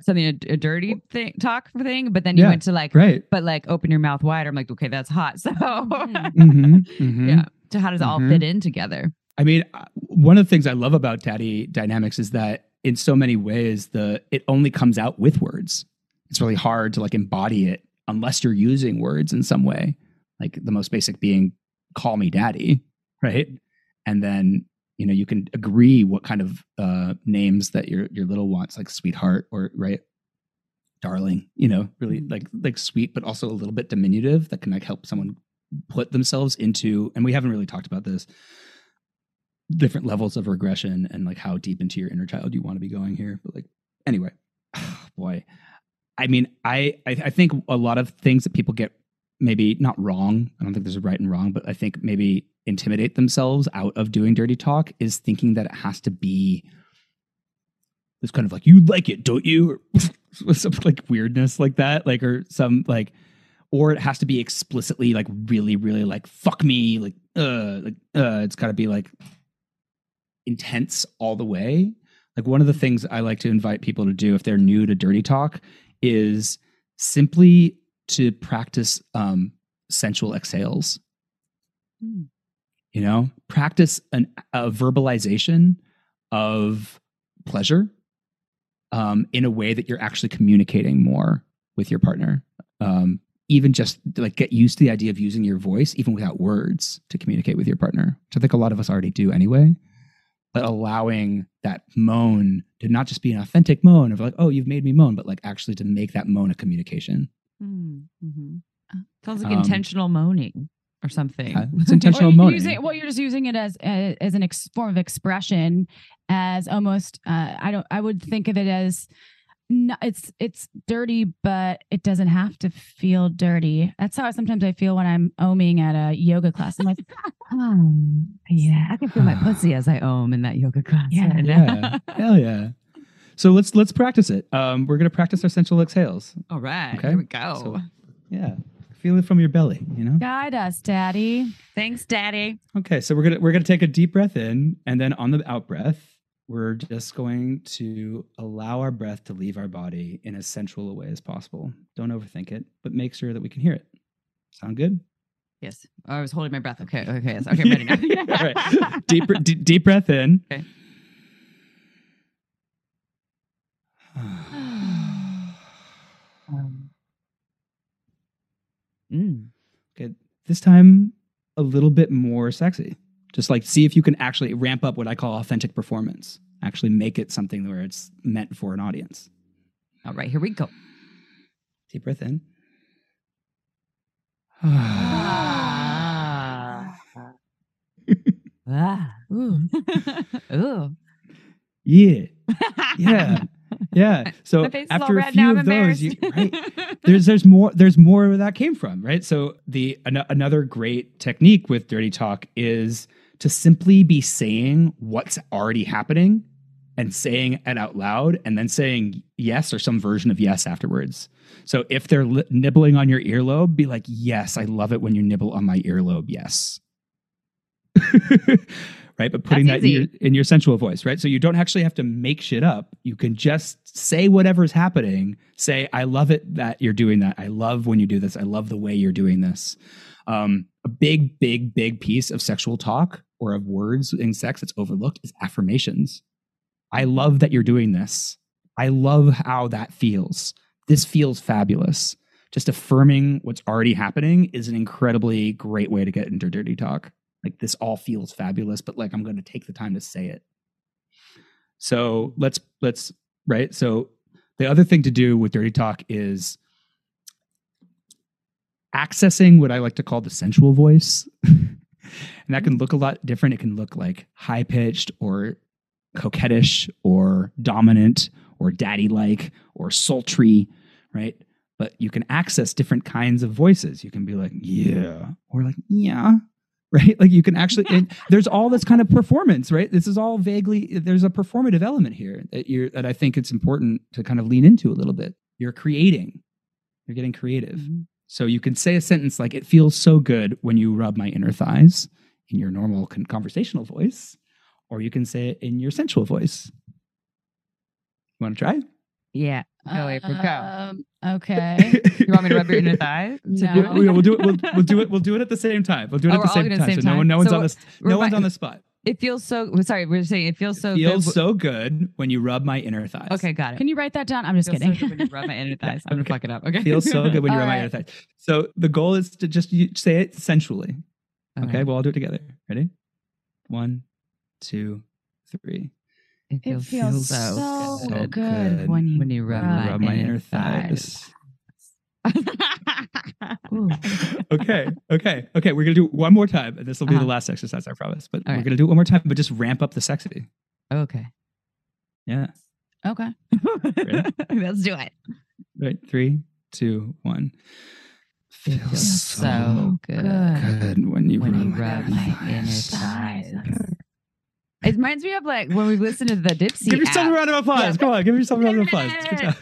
something, a dirty thing, talk thing, but then you went to like, right. But like open your mouth wider. I'm like, okay, that's hot. So mm-hmm, mm-hmm, yeah. So how does it all fit in together? I mean, one of the things I love about daddy dynamics is that in so many ways, it only comes out with words. It's really hard to like embody it unless you're using words in some way, like the most basic being call me daddy. Right. And then, you can agree what kind of names that your little wants, like sweetheart or right. Darling, really like sweet, but also a little bit diminutive that can like help someone put themselves into, and we haven't really talked about this, different levels of regression and like how deep into your inner child you want to be going here. But like, anyway, boy, I mean, I think a lot of things that people get maybe not wrong. I don't think there's a right and wrong, but I think maybe intimidate themselves out of doing dirty talk is thinking that it has to be this kind of like, you like it, don't you? Or some like weirdness like that, like, or some like, or it has to be explicitly like really, really like, fuck me. Like, it's gotta be like intense all the way. Like one of the things I like to invite people to do if they're new to dirty talk is simply to practice, sensual exhales, practice a verbalization of pleasure. In a way that you're actually communicating more with your partner. Even just like get used to the idea of using your voice, even without words, to communicate with your partner, which I think a lot of us already do anyway. But allowing that moan to not just be an authentic moan of like, oh, you've made me moan, but like actually to make that moan a communication. Mm-hmm. Sounds like intentional moaning or something. It's intentional moaning. You're just using it as an form of expression. As almost, I would think of it as, no, it's dirty, but it doesn't have to feel dirty. That's how sometimes I feel when I'm ohming at a yoga class. I'm like, yeah, I can feel my pussy as I ohm in that yoga class. Yeah, right now. Hell yeah. So let's practice it. We're going to practice our sensual exhales. All right. Okay? Here we go. So, yeah. Feel it from your belly, you know? Guide us, Daddy. Thanks, Daddy. Okay, so we're gonna take a deep breath in, and then on the out breath, we're just going to allow our breath to leave our body in as sensual a way as possible. Don't overthink it, but make sure that we can hear it. Sound good? Yes. Oh, I was holding my breath. Okay, yes. Okay, I'm ready now. All right. Deep breath in. Okay. Okay, this time a little bit more sexy. Just like see if you can actually ramp up what I call authentic performance. Actually make it something where it's meant for an audience. All right, here we go. Deep breath in. Ooh. Ooh. Yeah. Yeah. Yeah. So after a few of those, right, there's more where that came from, right? So another great technique with dirty talk is to simply be saying what's already happening and saying it out loud and then saying yes or some version of yes afterwards. So if they're nibbling on your earlobe, be like, yes, I love it when you nibble on my earlobe. Yes. Right, but putting that in your sensual voice, right? So you don't actually have to make shit up. You can just say whatever's happening. Say, I love it that you're doing that. I love when you do this. I love the way you're doing this. A big, big, big piece of sexual talk or of words in sex that's overlooked is affirmations. I love that you're doing this. I love how that feels. This feels fabulous. Just affirming what's already happening is an incredibly great way to get into dirty talk. Like, this all feels fabulous, but like, I'm going to take the time to say it. So let's, right. So the other thing to do with dirty talk is accessing what I like to call the sensual voice. And that can look a lot different. It can look like high pitched or coquettish or dominant or daddy-like or sultry, right? But you can access different kinds of voices. You can be like, yeah, or like, yeah. Right? Like you can actually, there's all this kind of performance, right? This is all vaguely, there's a performative element here that I think it's important to kind of lean into a little bit. You're creating, you're getting creative. Mm-hmm. So you can say a sentence like, it feels so good when you rub my inner thighs in your normal conversational voice, or you can say it in your sensual voice. You want to try? Yeah. Go April, go. Okay. You want me to rub your inner thighs? No. We'll do it at the same time. We'll do it at the same time. So no one's on the spot. It feels so. Sorry, we're saying it feels so good when you rub my inner thighs. Okay, got it. Can you write that down? I'm just kidding. So good when you rub my inner thighs. I'm gonna fuck it up. Okay. Feels so good when you rub my inner thighs. So the goal is to just say it sensually. Okay, we'll all do it together. Ready? 1, 2, 3. It feels so good when you rub my inner thighs. Okay. We're going to do it one more time. And this will be the last exercise, I promise. But we're going to do it one more time, but just ramp up the sexy. Okay. Yeah. Okay. Let's do it. Right. 3, 2, 1. Feels so good when you rub my inner thighs. It reminds me of like when we listened to the Dipsea. Give yourself a round of applause. Yeah. Come on, give yourself a round of applause. Good job.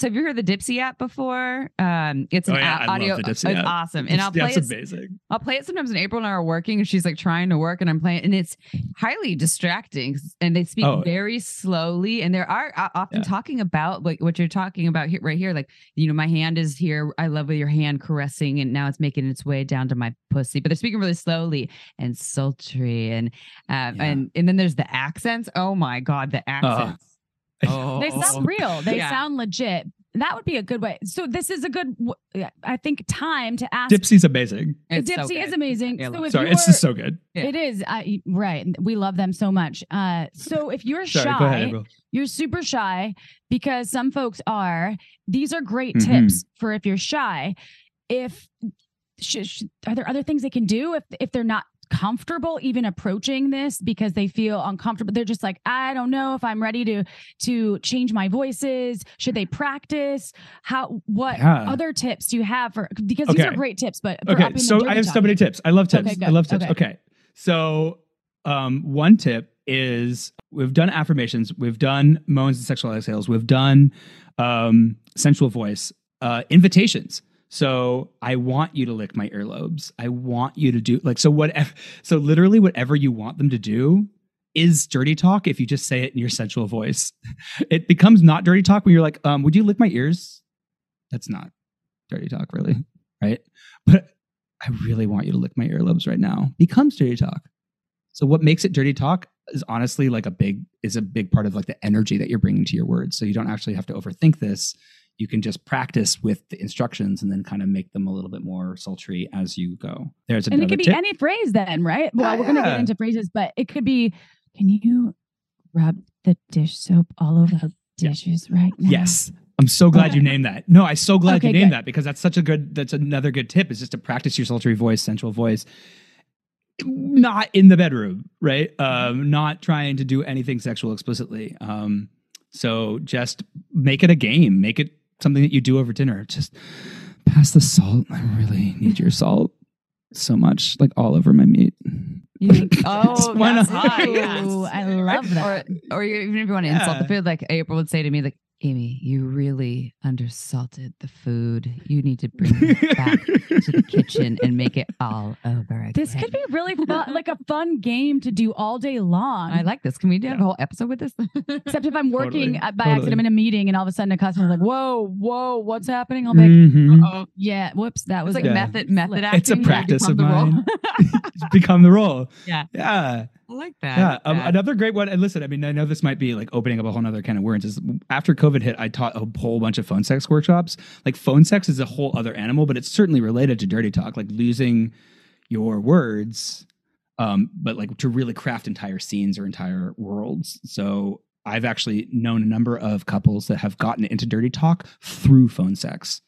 So have you heard the Dipsea app before? It's an app, audio. It's awesome. And I'll play it sometimes when April and I are working and she's like trying to work and I'm playing and it's highly distracting and they speak very slowly and they are often talking about like what you're talking about here, right here. Like, you know, my hand is here. I love with your hand caressing and now it's making its way down to my pussy, but they're speaking really slowly and sultry and then there's the accents. Oh my God, the accents. They sound real. They sound legit. That would be a good way. So this is a good, I think, time to ask. Dipsea's amazing. Dipsea is amazing. Yeah, so it's just so good. It is. Right. We love them so much. So if you're you're super shy, because some folks are, these are great tips for if you're shy. Are there other things they can do if they're not comfortable even approaching this because they feel uncomfortable? They're just like, I don't know if I'm ready to change my voices. Should they practice? What other tips do you have for, because these are great tips, but for upping the dirty talk. I have so many tips. I love tips. Okay. So, one tip is we've done affirmations, we've done moans and sexual exhales, we've done sensual voice, invitations. So I want you to lick my earlobes. I want you to do like, so whatever, so literally whatever you want them to do is dirty talk. If you just say it in your sensual voice, it becomes not dirty talk when you're like, would you lick my ears? That's not dirty talk really. Right. But I really want you to lick my earlobes right now becomes dirty talk. So what makes it dirty talk is honestly like a big part of like the energy that you're bringing to your words. So you don't actually have to overthink this. You can just practice with the instructions and then kind of make them a little bit more sultry as you go. There's another tip. And it could be any phrase then, right? Well, we're going to get into phrases, but it could be, can you rub the dish soap all over the dishes right now? Yes. I'm so glad you named that. No, I'm so glad you named that because that's such a good, that's another good tip is just to practice your sultry voice, sensual voice. Not in the bedroom, right? Not trying to do anything sexual explicitly. So just make it a game. Make it something that you do over dinner. Just pass the salt. I really need your salt so much, like all over my meat. I love that. Or even if you want to insult the food, like April would say to me, like, Amy, you really undersalted the food. You need to bring it back to the kitchen and make it all over again. This could be really fun, like a fun game to do all day long. I like this. Can we do a whole episode with this? Except if I'm working by accident, I'm in a meeting and all of a sudden a customer's like, whoa, what's happening? I'll be like, uh-oh. Yeah, whoops, that was like method acting. It's a practice of mine. Become the role. Yeah. I like that. Another great one. And listen, I mean, I know this might be like opening up a whole nother can of worms. Is after COVID hit, I taught a whole bunch of phone sex workshops. Like phone sex is a whole other animal, but it's certainly related to dirty talk, like losing your words, but like to really craft entire scenes or entire worlds. So I've actually known a number of couples that have gotten into dirty talk through phone sex.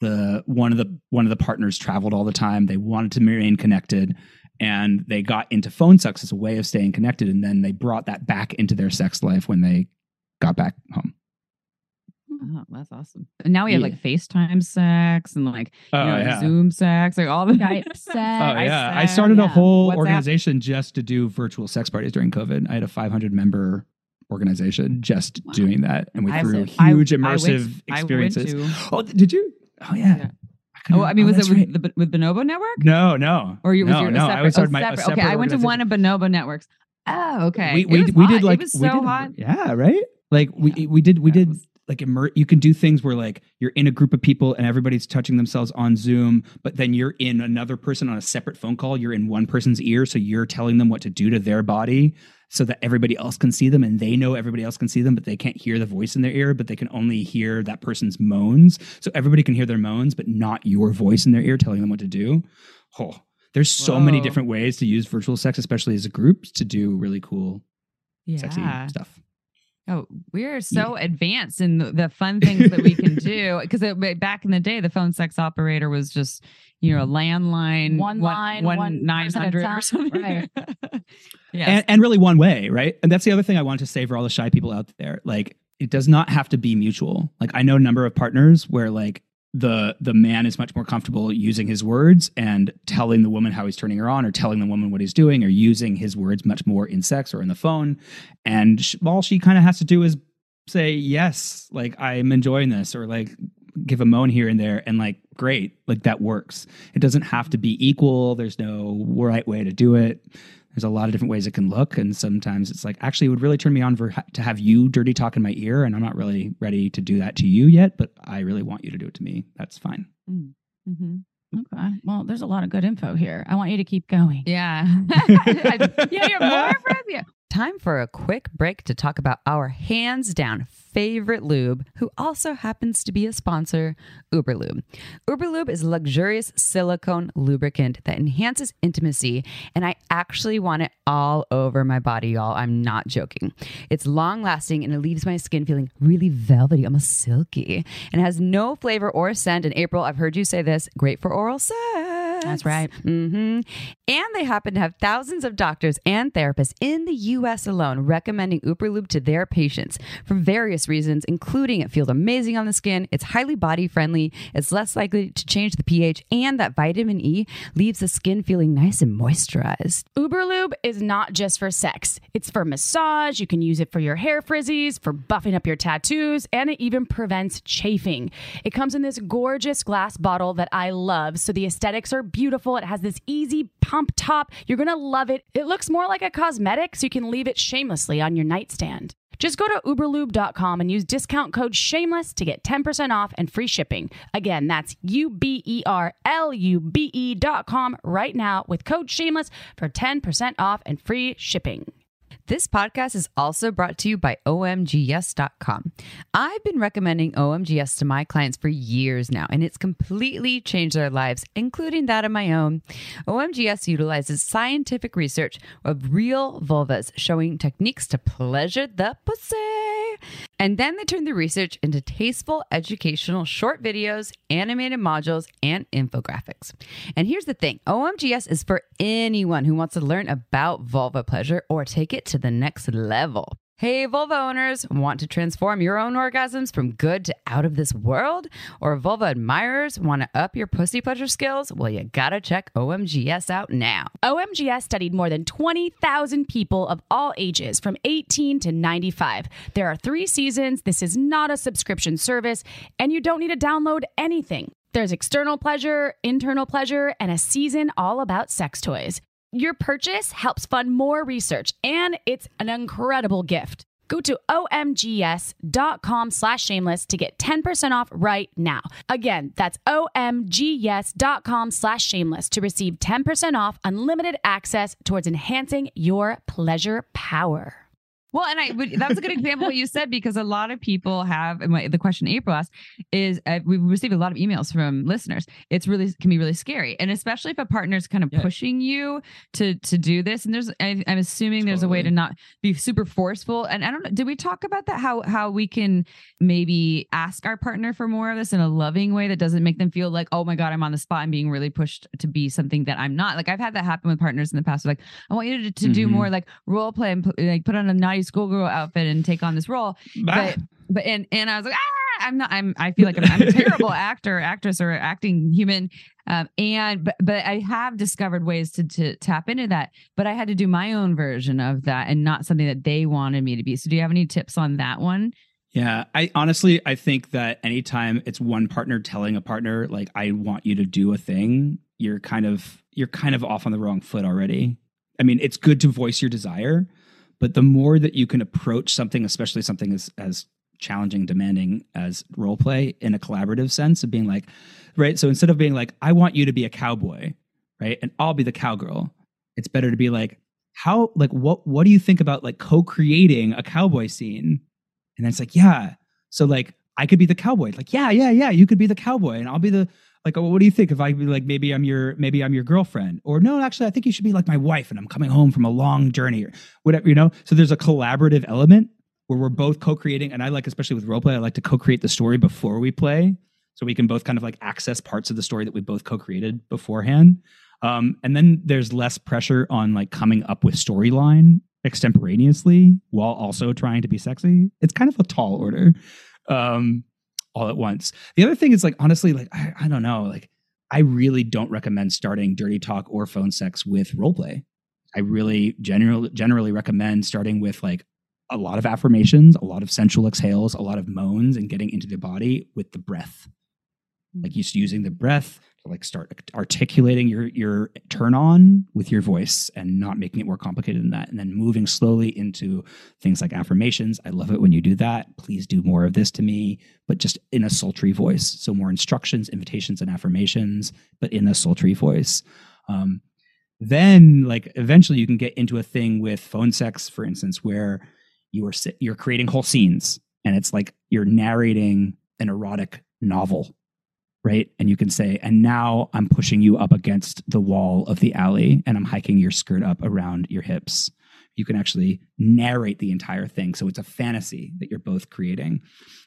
One of the partners traveled all the time. They wanted to remain connected. And they got into phone sex as a way of staying connected. And then they brought that back into their sex life when they got back home. Oh, that's awesome. And now we have like FaceTime sex and like Zoom sex, like all the Skype sex. I started a whole organization just to do virtual sex parties during COVID. I had a 500-member organization just doing that. And we threw huge immersive experiences. Did you? Oh, yeah. I mean, was it with Bonobo Network? No. Or you? No. I started my separate. Okay, I went to one of Bonobo Networks. Oh, okay. We did like it was so hot. Yeah, right. Like we did like you can do things where like you're in a group of people and everybody's touching themselves on Zoom, but then you're in another person on a separate phone call. You're in one person's ear, so you're telling them what to do to their body, so that everybody else can see them and they know everybody else can see them, but they can't hear the voice in their ear, but they can only hear that person's moans. So everybody can hear their moans, but not your voice in their ear telling them what to do. Oh, there's so many different ways to use virtual sex, especially as a group, to do really cool, sexy stuff. Oh, we're so advanced in the fun things that we can do. Because back in the day, the phone sex operator was just, a landline. One 900 or something. Right. And really one way, right? And that's the other thing I wanted to say for all the shy people out there. Like, it does not have to be mutual. Like, I know a number of partners where, like, the man is much more comfortable using his words and telling the woman how he's turning her on, or telling the woman what he's doing, or using his words much more in sex or in the phone. And all she kind of has to do is say, yes, like I'm enjoying this, or like give a moan here and there. And like, great, like that works. It doesn't have to be equal. There's no right way to do it. There's a lot of different ways it can look. And sometimes it's like, actually, it would really turn me on to have you dirty talk in my ear. And I'm not really ready to do that to you yet, but I really want you to do it to me. That's fine. Mm-hmm. Okay. Well, there's a lot of good info here. I want you to keep going. Yeah. You're more friendly. Time for a quick break to talk about our hands down favorite lube, who also happens to be a sponsor, Uberlube. Uberlube is a luxurious silicone lubricant that enhances intimacy, and I actually want it all over my body, y'all. I'm not joking. It's long-lasting, and it leaves my skin feeling really velvety, almost silky, and it has no flavor or scent. In April, I've heard you say this, great for oral sex. sex. That's right. Mm-hmm. And they happen to have thousands of doctors and therapists in the U.S. alone recommending Uberlube to their patients for various reasons, including it feels amazing on the skin, it's highly body friendly, it's less likely to change the pH, and that vitamin E leaves the skin feeling nice and moisturized. Uberlube is not just for sex. It's for massage. You can use it for your hair frizzies, for buffing up your tattoos, and it even prevents chafing. It comes in this gorgeous glass bottle that I love. So the aesthetics are beautiful. It has this easy pump top. You're going to love it. It looks more like a cosmetic, so you can leave it shamelessly on your nightstand. Just go to uberlube.com and use discount code shameless to get 10% off and free shipping. Again, that's UBERLUBE.com right now with code shameless for 10% off and free shipping. This podcast is also brought to you by OMGS.com. I've been recommending OMGS to my clients for years now, and it's completely changed their lives, including that of my own. OMGS utilizes scientific research of real vulvas, showing techniques to pleasure the pussy. And then they turn the research into tasteful, educational short videos, animated modules, and infographics. And here's the thing. OMGS is for anyone who wants to learn about vulva pleasure or take it to the next level. Hey, vulva owners, want to transform your own orgasms from good to out of this world? Or vulva admirers, want to up your pussy pleasure skills? Well, you gotta check OMGS out now. OMGS studied more than 20,000 people of all ages, from 18 to 95. There are 3 seasons, this is not a subscription service, and you don't need to download anything. There's external pleasure, internal pleasure, and a season all about sex toys. Your purchase helps fund more research, and it's an incredible gift. Go to omgs.com/shameless to get 10% off right now. Again, that's omgs.com/shameless to receive 10% off unlimited access towards enhancing your pleasure power. Well, and that was a good example what you said, because a lot of people have, and the question April asked is, we receive a lot of emails from listeners. It's really, can be really scary. And especially if a partner's kind of pushing you to do this. And I'm assuming there's a way to not be super forceful. And I don't know, did we talk about that? How we can maybe ask our partner for more of this in a loving way that doesn't make them feel like, oh my God, I'm on the spot. I'm being really pushed to be something that I'm not. Like, I've had that happen with partners in the past. Like, I want you to do more like role play and like put on a naughty schoolgirl outfit and take on this role, but I was like, I feel like I'm a terrible actress or acting human. But I have discovered ways to tap into that, but I had to do my own version of that and not something that they wanted me to be. So do you have any tips on that one? Yeah, I think that anytime it's one partner telling a partner, like, I want you to do a thing, you're kind of off on the wrong foot already. I mean, it's good to voice your desire, but the more that you can approach something, especially something as challenging, demanding as role play, in a collaborative sense of being like, right? So instead of being like, I want you to be a cowboy, right? And I'll be the cowgirl. It's better to be like, how, like, what do you think about like co-creating a cowboy scene? And then it's like, yeah. So like, I could be the cowboy. Like, yeah. You could be the cowboy and I'll be the, like, well, what do you think if I be like, maybe I'm your girlfriend, or no, actually, I think you should be like my wife and I'm coming home from a long journey or whatever, you know? So there's a collaborative element where we're both co-creating. And I like, especially with roleplay, I like to co-create the story before we play. So we can both kind of like access parts of the story that we both co-created beforehand. And then there's less pressure on like coming up with storyline extemporaneously while also trying to be sexy. It's kind of a tall order. All at once. The other thing is like, honestly, like, I don't know, like, I really don't recommend starting dirty talk or phone sex with role play. I really generally recommend starting with like a lot of affirmations, a lot of sensual exhales, a lot of moans, and getting into the body with the breath. Like, just using the breath to like start articulating your turn on with your voice and not making it more complicated than that. And then moving slowly into things like affirmations. I love it when you do that. Please do more of this to me, but just in a sultry voice. So more instructions, invitations, and affirmations, but in a sultry voice. Then like eventually you can get into a thing with phone sex, for instance, where you're creating whole scenes and it's like you're narrating an erotic novel. Right. And you can say, and now I'm pushing you up against the wall of the alley and I'm hiking your skirt up around your hips. you can actually narrate the entire thing. So it's a fantasy that you're both creating.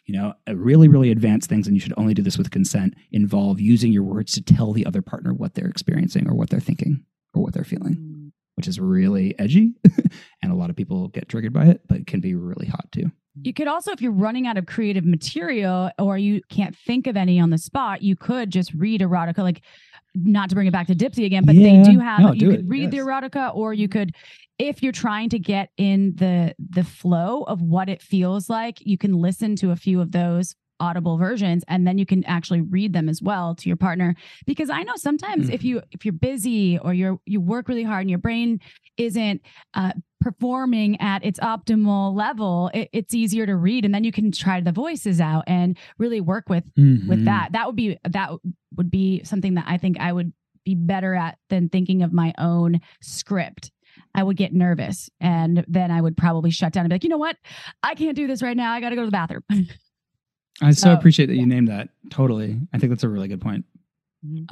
You know, really, really advanced things, and you should only do this with consent, involve using your words to tell the other partner what they're experiencing or what they're thinking or what they're feeling, which is really edgy. And a lot of people get triggered by it, but it can be really hot too. You could also, if you're running out of creative material or you can't think of any on the spot, you could just read erotica, like not to bring it back to Dipsea again, but they do have, you could read the erotica, or you could, if you're trying to get in the flow of what it feels like, you can listen to a few of those audible versions, and then you can actually read them as well to your partner. Because I know sometimes if you're busy or you work really hard and your brain isn't performing at its optimal level, it's easier to read, and then you can try the voices out and really work with that. That would be something that I think I would be better at than thinking of my own script. I would get nervous, and then I would probably shut down and be like, you know what? I can't do this right now. I got to go to the bathroom. I so appreciate that you named that. Totally. I think that's a really good point.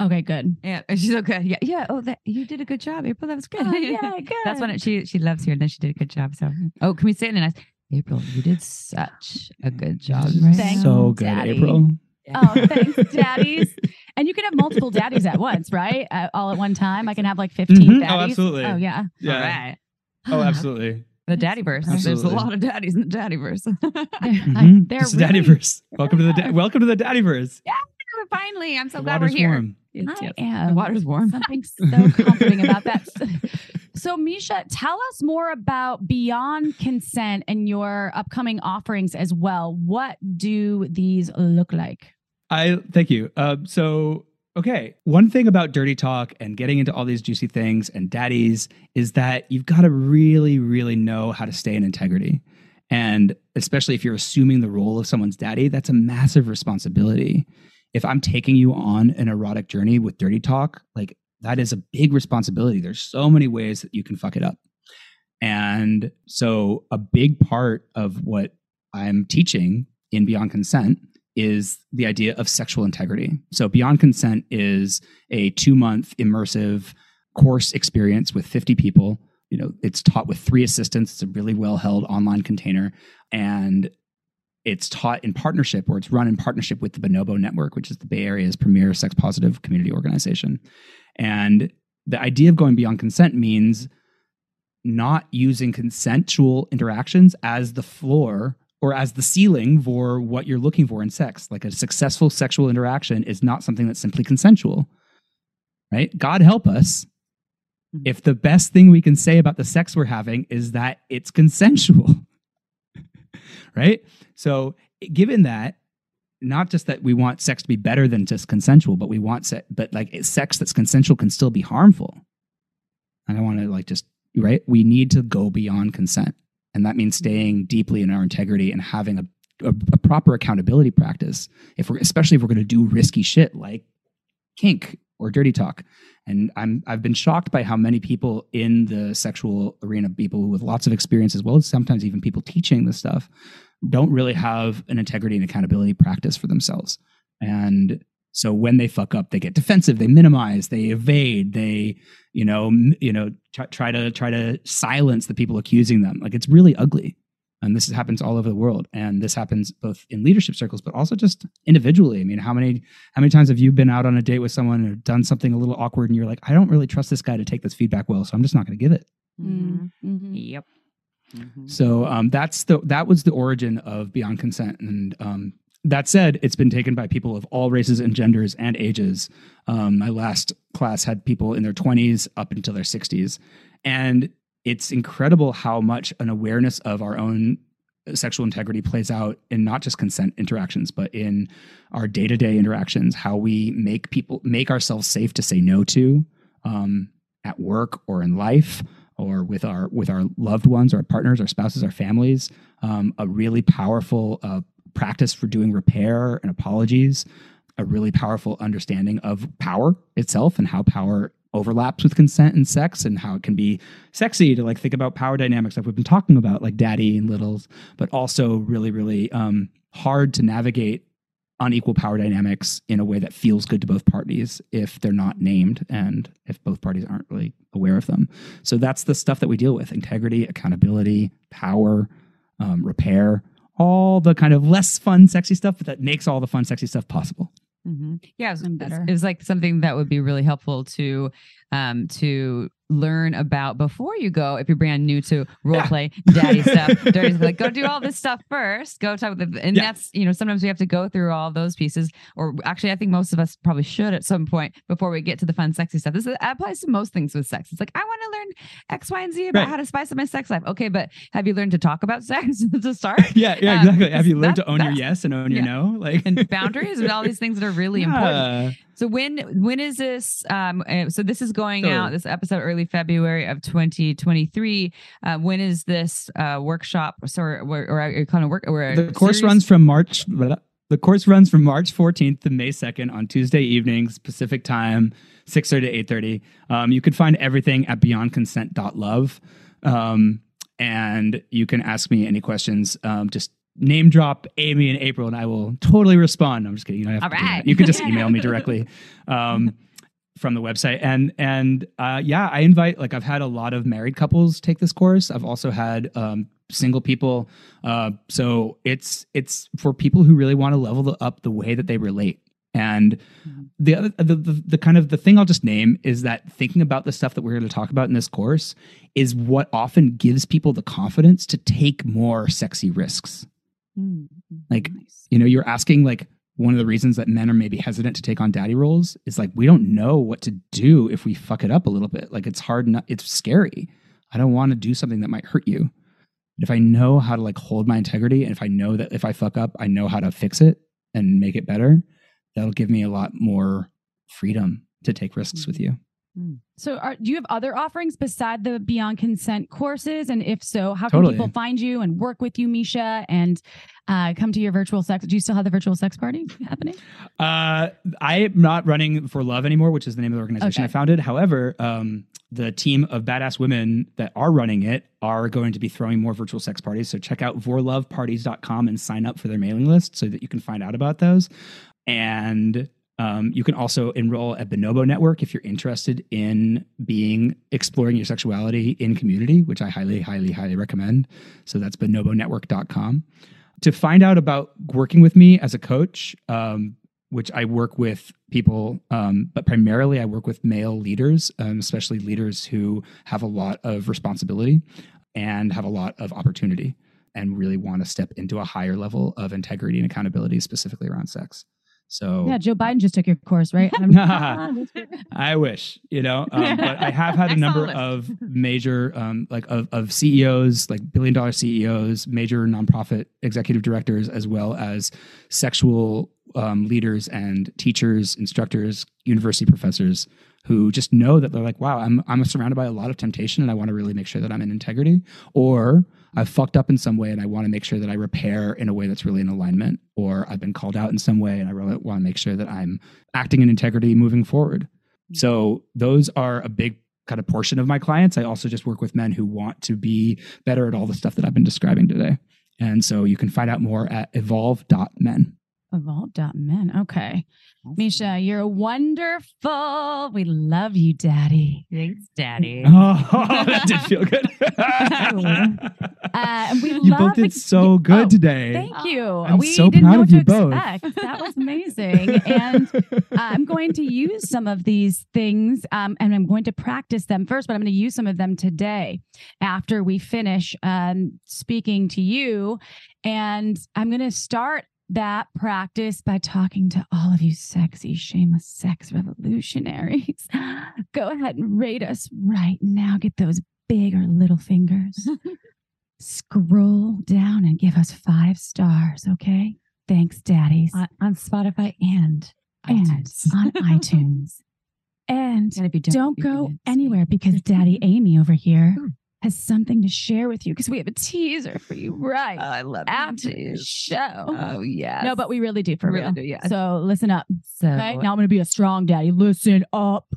Okay, good. Yeah, she's so good. Yeah, yeah. Oh, you did a good job, April. That was good. Oh, yeah, good. That's when she loves here, and then she did a good job. So, oh, can we say it in a nice? April, you did such a good job. Right? Thanks, so good, Daddy. April. Yeah. Oh, thanks, daddies. And you can have multiple daddies at once, right? All at one time. I can have like 15 daddies. Oh, absolutely. Oh, yeah. All right. Oh, absolutely. The Daddyverse. There's a lot of daddies in the Daddyverse. It's the Daddyverse. Welcome to the Daddyverse. Yeah, finally. I'm so glad we're here. Warm. Yes. The water's warm. Something so comforting about that. So, Mischa, tell us more about Beyond Consent and your upcoming offerings as well. What do these look like? Thank you. One thing about dirty talk and getting into all these juicy things and daddies is that you've got to really, really know how to stay in integrity. And especially if you're assuming the role of someone's daddy, that's a massive responsibility. If I'm taking you on an erotic journey with dirty talk, like that is a big responsibility. There's so many ways that you can fuck it up. And so a big part of what I'm teaching in Beyond Consent is the idea of sexual integrity. So Beyond Consent is a 2-month immersive course experience with 50 people. You know, it's taught with 3 assistants. It's a really well-held online container. And it's taught in partnership, or it's run in partnership with the Bonobo Network, which is the Bay Area's premier sex-positive community organization. And the idea of going Beyond Consent means not using consensual interactions as the floor or as the ceiling for what you're looking for in sex. Like a successful sexual interaction is not something that's simply consensual, right? God help us if the best thing we can say about the sex we're having is that it's consensual, right? So given that, not just that we want sex to be better than just consensual, but we want sex that's consensual can still be harmful. And I want to right? We need to go beyond consent. And that means staying deeply in our integrity and having a proper accountability practice, especially if we're going to do risky shit like kink or dirty talk. And I've been shocked by how many people in the sexual arena, people with lots of experience, as well as sometimes even people teaching this stuff, don't really have an integrity and accountability practice for themselves. And so when they fuck up, they get defensive, they minimize, they evade, they, try to silence the people accusing them. Like, it's really ugly. And this happens all over the world. And this happens both in leadership circles, but also just individually. I mean, how many times have you been out on a date with someone or done something a little awkward and you're like, I don't really trust this guy to take this feedback well, so I'm just not going to give it. Mm-hmm. Yep. Mm-hmm. So that was the origin of Beyond Consent. And, that said, it's been taken by people of all races and genders and ages. My last class had people in their 20s up until their 60s. And it's incredible how much an awareness of our own sexual integrity plays out in not just consent interactions, but in our day-to-day interactions, how we make ourselves safe to say no to at work or in life, or with our loved ones, our partners, our spouses, our families. A really powerful practice for doing repair and apologies, a really powerful understanding of power itself and how power overlaps with consent and sex, and how it can be sexy to think about power dynamics like we've been talking about, like daddy and littles, but also really, really hard to navigate unequal power dynamics in a way that feels good to both parties if they're not named and if both parties aren't really aware of them. So that's the stuff that we deal with: integrity, accountability, power, repair, all the kind of less fun, sexy stuff, but that makes all the fun, sexy stuff possible. Mm-hmm. Yeah, it was like something that would be really helpful to learn about before you go. If you're brand new to role play, daddy stuff, dirty stuff, like go do all this stuff first. Go talk with, and that's, you know, sometimes we have to go through all those pieces, or actually, I think most of us probably should at some point before we get to the fun, sexy stuff. This applies to most things with sex. It's like, I want to learn X, Y, and Z about how to spice up my sex life. Okay, but have you learned to talk about sex to start? Yeah, exactly. Have you learned to own your yes and own your no, like and boundaries and all these things that are really important. So when is this? So this is going out, this episode, early February of 2023. When is this workshop? Sorry, or kind of work? The course runs from March. The course runs from March 14th to May 2nd on Tuesday evenings, Pacific time, 6:30 to 8:30. You can find everything at beyondconsent.love, and you can ask me any questions. Just name drop Amy and April and I will totally respond. I'm just kidding. You don't have to do that. You can just email me directly from the website. And I invite, like, I've had a lot of married couples take this course. I've also had single people. So it's for people who really want to level up the way that they relate. And the other, the kind of the thing I'll just name is that thinking about the stuff that we're going to talk about in this course is what often gives people the confidence to take more sexy risks. Like, you know, you're asking, like, one of the reasons that men are maybe hesitant to take on daddy roles is, like, we don't know what to do if we fuck it up a little bit. Like, it's hard. It's scary. I don't want to do something that might hurt you. But if I know how to, like, hold my integrity, and if I know that if I fuck up, I know how to fix it and make it better, that'll give me a lot more freedom to take risks with you. So do you have other offerings beside the Beyond Consent courses? And if so, how can people find you and work with you, Mischa, and come to your virtual sex? Do you still have the virtual sex party happening? I am not running For Love anymore, which is the name of the organization I founded. However, the team of badass women that are running it are going to be throwing more virtual sex parties. So check out forloveparties.com and sign up for their mailing list so that you can find out about those. And you can also enroll at Bonobo Network if you're interested in exploring your sexuality in community, which I highly, highly, highly recommend. So that's bonobonetwork.com. To find out about working with me as a coach, which I work with people, but primarily I work with male leaders, especially leaders who have a lot of responsibility and have a lot of opportunity and really want to step into a higher level of integrity and accountability, specifically around sex. So yeah, Joe Biden just took your course, right? I wish, you know, but I have had a number of major, of CEOs, like billion-dollar CEOs, major nonprofit executive directors, as well as sexual leaders and teachers, instructors, university professors, who just know that they're like, wow, I'm surrounded by a lot of temptation, and I want to really make sure that I'm in integrity, or I've fucked up in some way and I want to make sure that I repair in a way that's really in alignment, or I've been called out in some way and I really want to make sure that I'm acting in integrity moving forward. So those are a big kind of portion of my clients. I also just work with men who want to be better at all the stuff that I've been describing today. And so you can find out more at Evolve.Men. Evolve.Men. Okay. Mischa, you're wonderful. We love you, Daddy. Thanks, Daddy. Oh, that did feel good. You both did so good today. Thank you. We so didn't know what to expect. Both. That was amazing. And I'm going to use some of these things, and I'm going to practice them first, but I'm going to use some of them today after we finish speaking to you. And I'm going to start that practice by talking to all of you sexy, shameless sex revolutionaries. Go ahead and rate us right now. Get those big or little fingers. Scroll down and give us 5 stars, okay? Thanks, daddies. On Spotify and iTunes. On iTunes. And if you don't go anywhere, because Daddy Amy over here has something to share with you, because we have a teaser for you right I love after the show. Oh yeah, no, but we really do for real. Yes. So listen up. So okay? Now I'm gonna be a strong daddy. Listen up.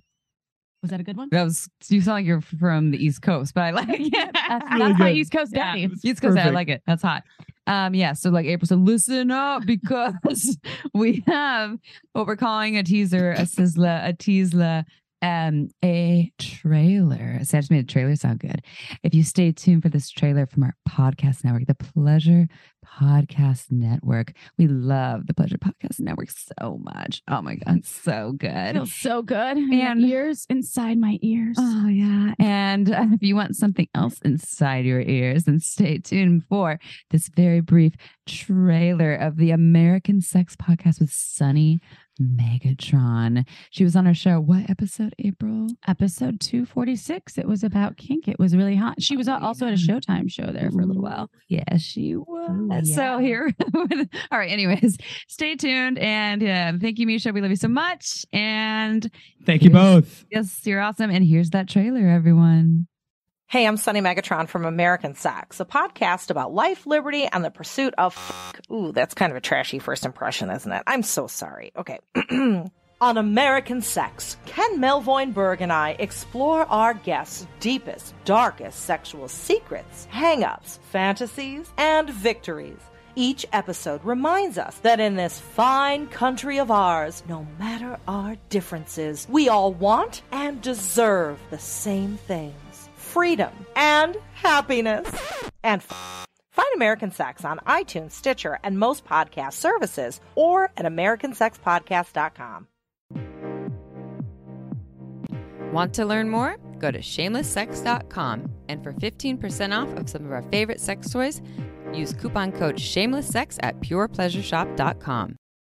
Was that a good one? That was. You sound like you're from the East Coast, but I like it. That's really my East Coast daddy. East Coast, I like it. That's hot. Yeah. So like April said, listen up because we have what we're calling a teaser, a sizzler, a teasler, a trailer. So I just made a trailer sound good. If you stay tuned for this trailer from our podcast network, the Pleasure Podcast Network. We love the Pleasure Podcast Network so much. Oh my God, so good. It feels so good. And ears inside my ears. Oh yeah. And if you want something else inside your ears, then stay tuned for this very brief trailer of the American Sex Podcast with Sunny Megatron. She was on her show. What episode, April? Episode 246. It was about kink. It was really hot. She was also at a Showtime show there for a little while. Yeah, she was. Yeah. So here. All right. Anyways, stay tuned. And thank you, Mischa. We love you so much. And thank you both. Yes, you're awesome. And here's that trailer, everyone. Hey, I'm Sunny Megatron from American Sex, a podcast about life, liberty, and the pursuit of f***. Ooh, that's kind of a trashy first impression, isn't it? I'm so sorry. Okay. On American Sex, Ken Melvoin-Berg and I explore our guests' deepest, darkest sexual secrets, hang-ups, fantasies, and victories. Each episode reminds us that in this fine country of ours, no matter our differences, we all want and deserve the same thing. Freedom, and happiness, and find American Sex on iTunes, Stitcher, and most podcast services, or at americansexpodcast.com. Want to learn more? Go to shamelesssex.com, and for 15% off of some of our favorite sex toys, use coupon code SHAMELESSSEX at purepleasureshop.com.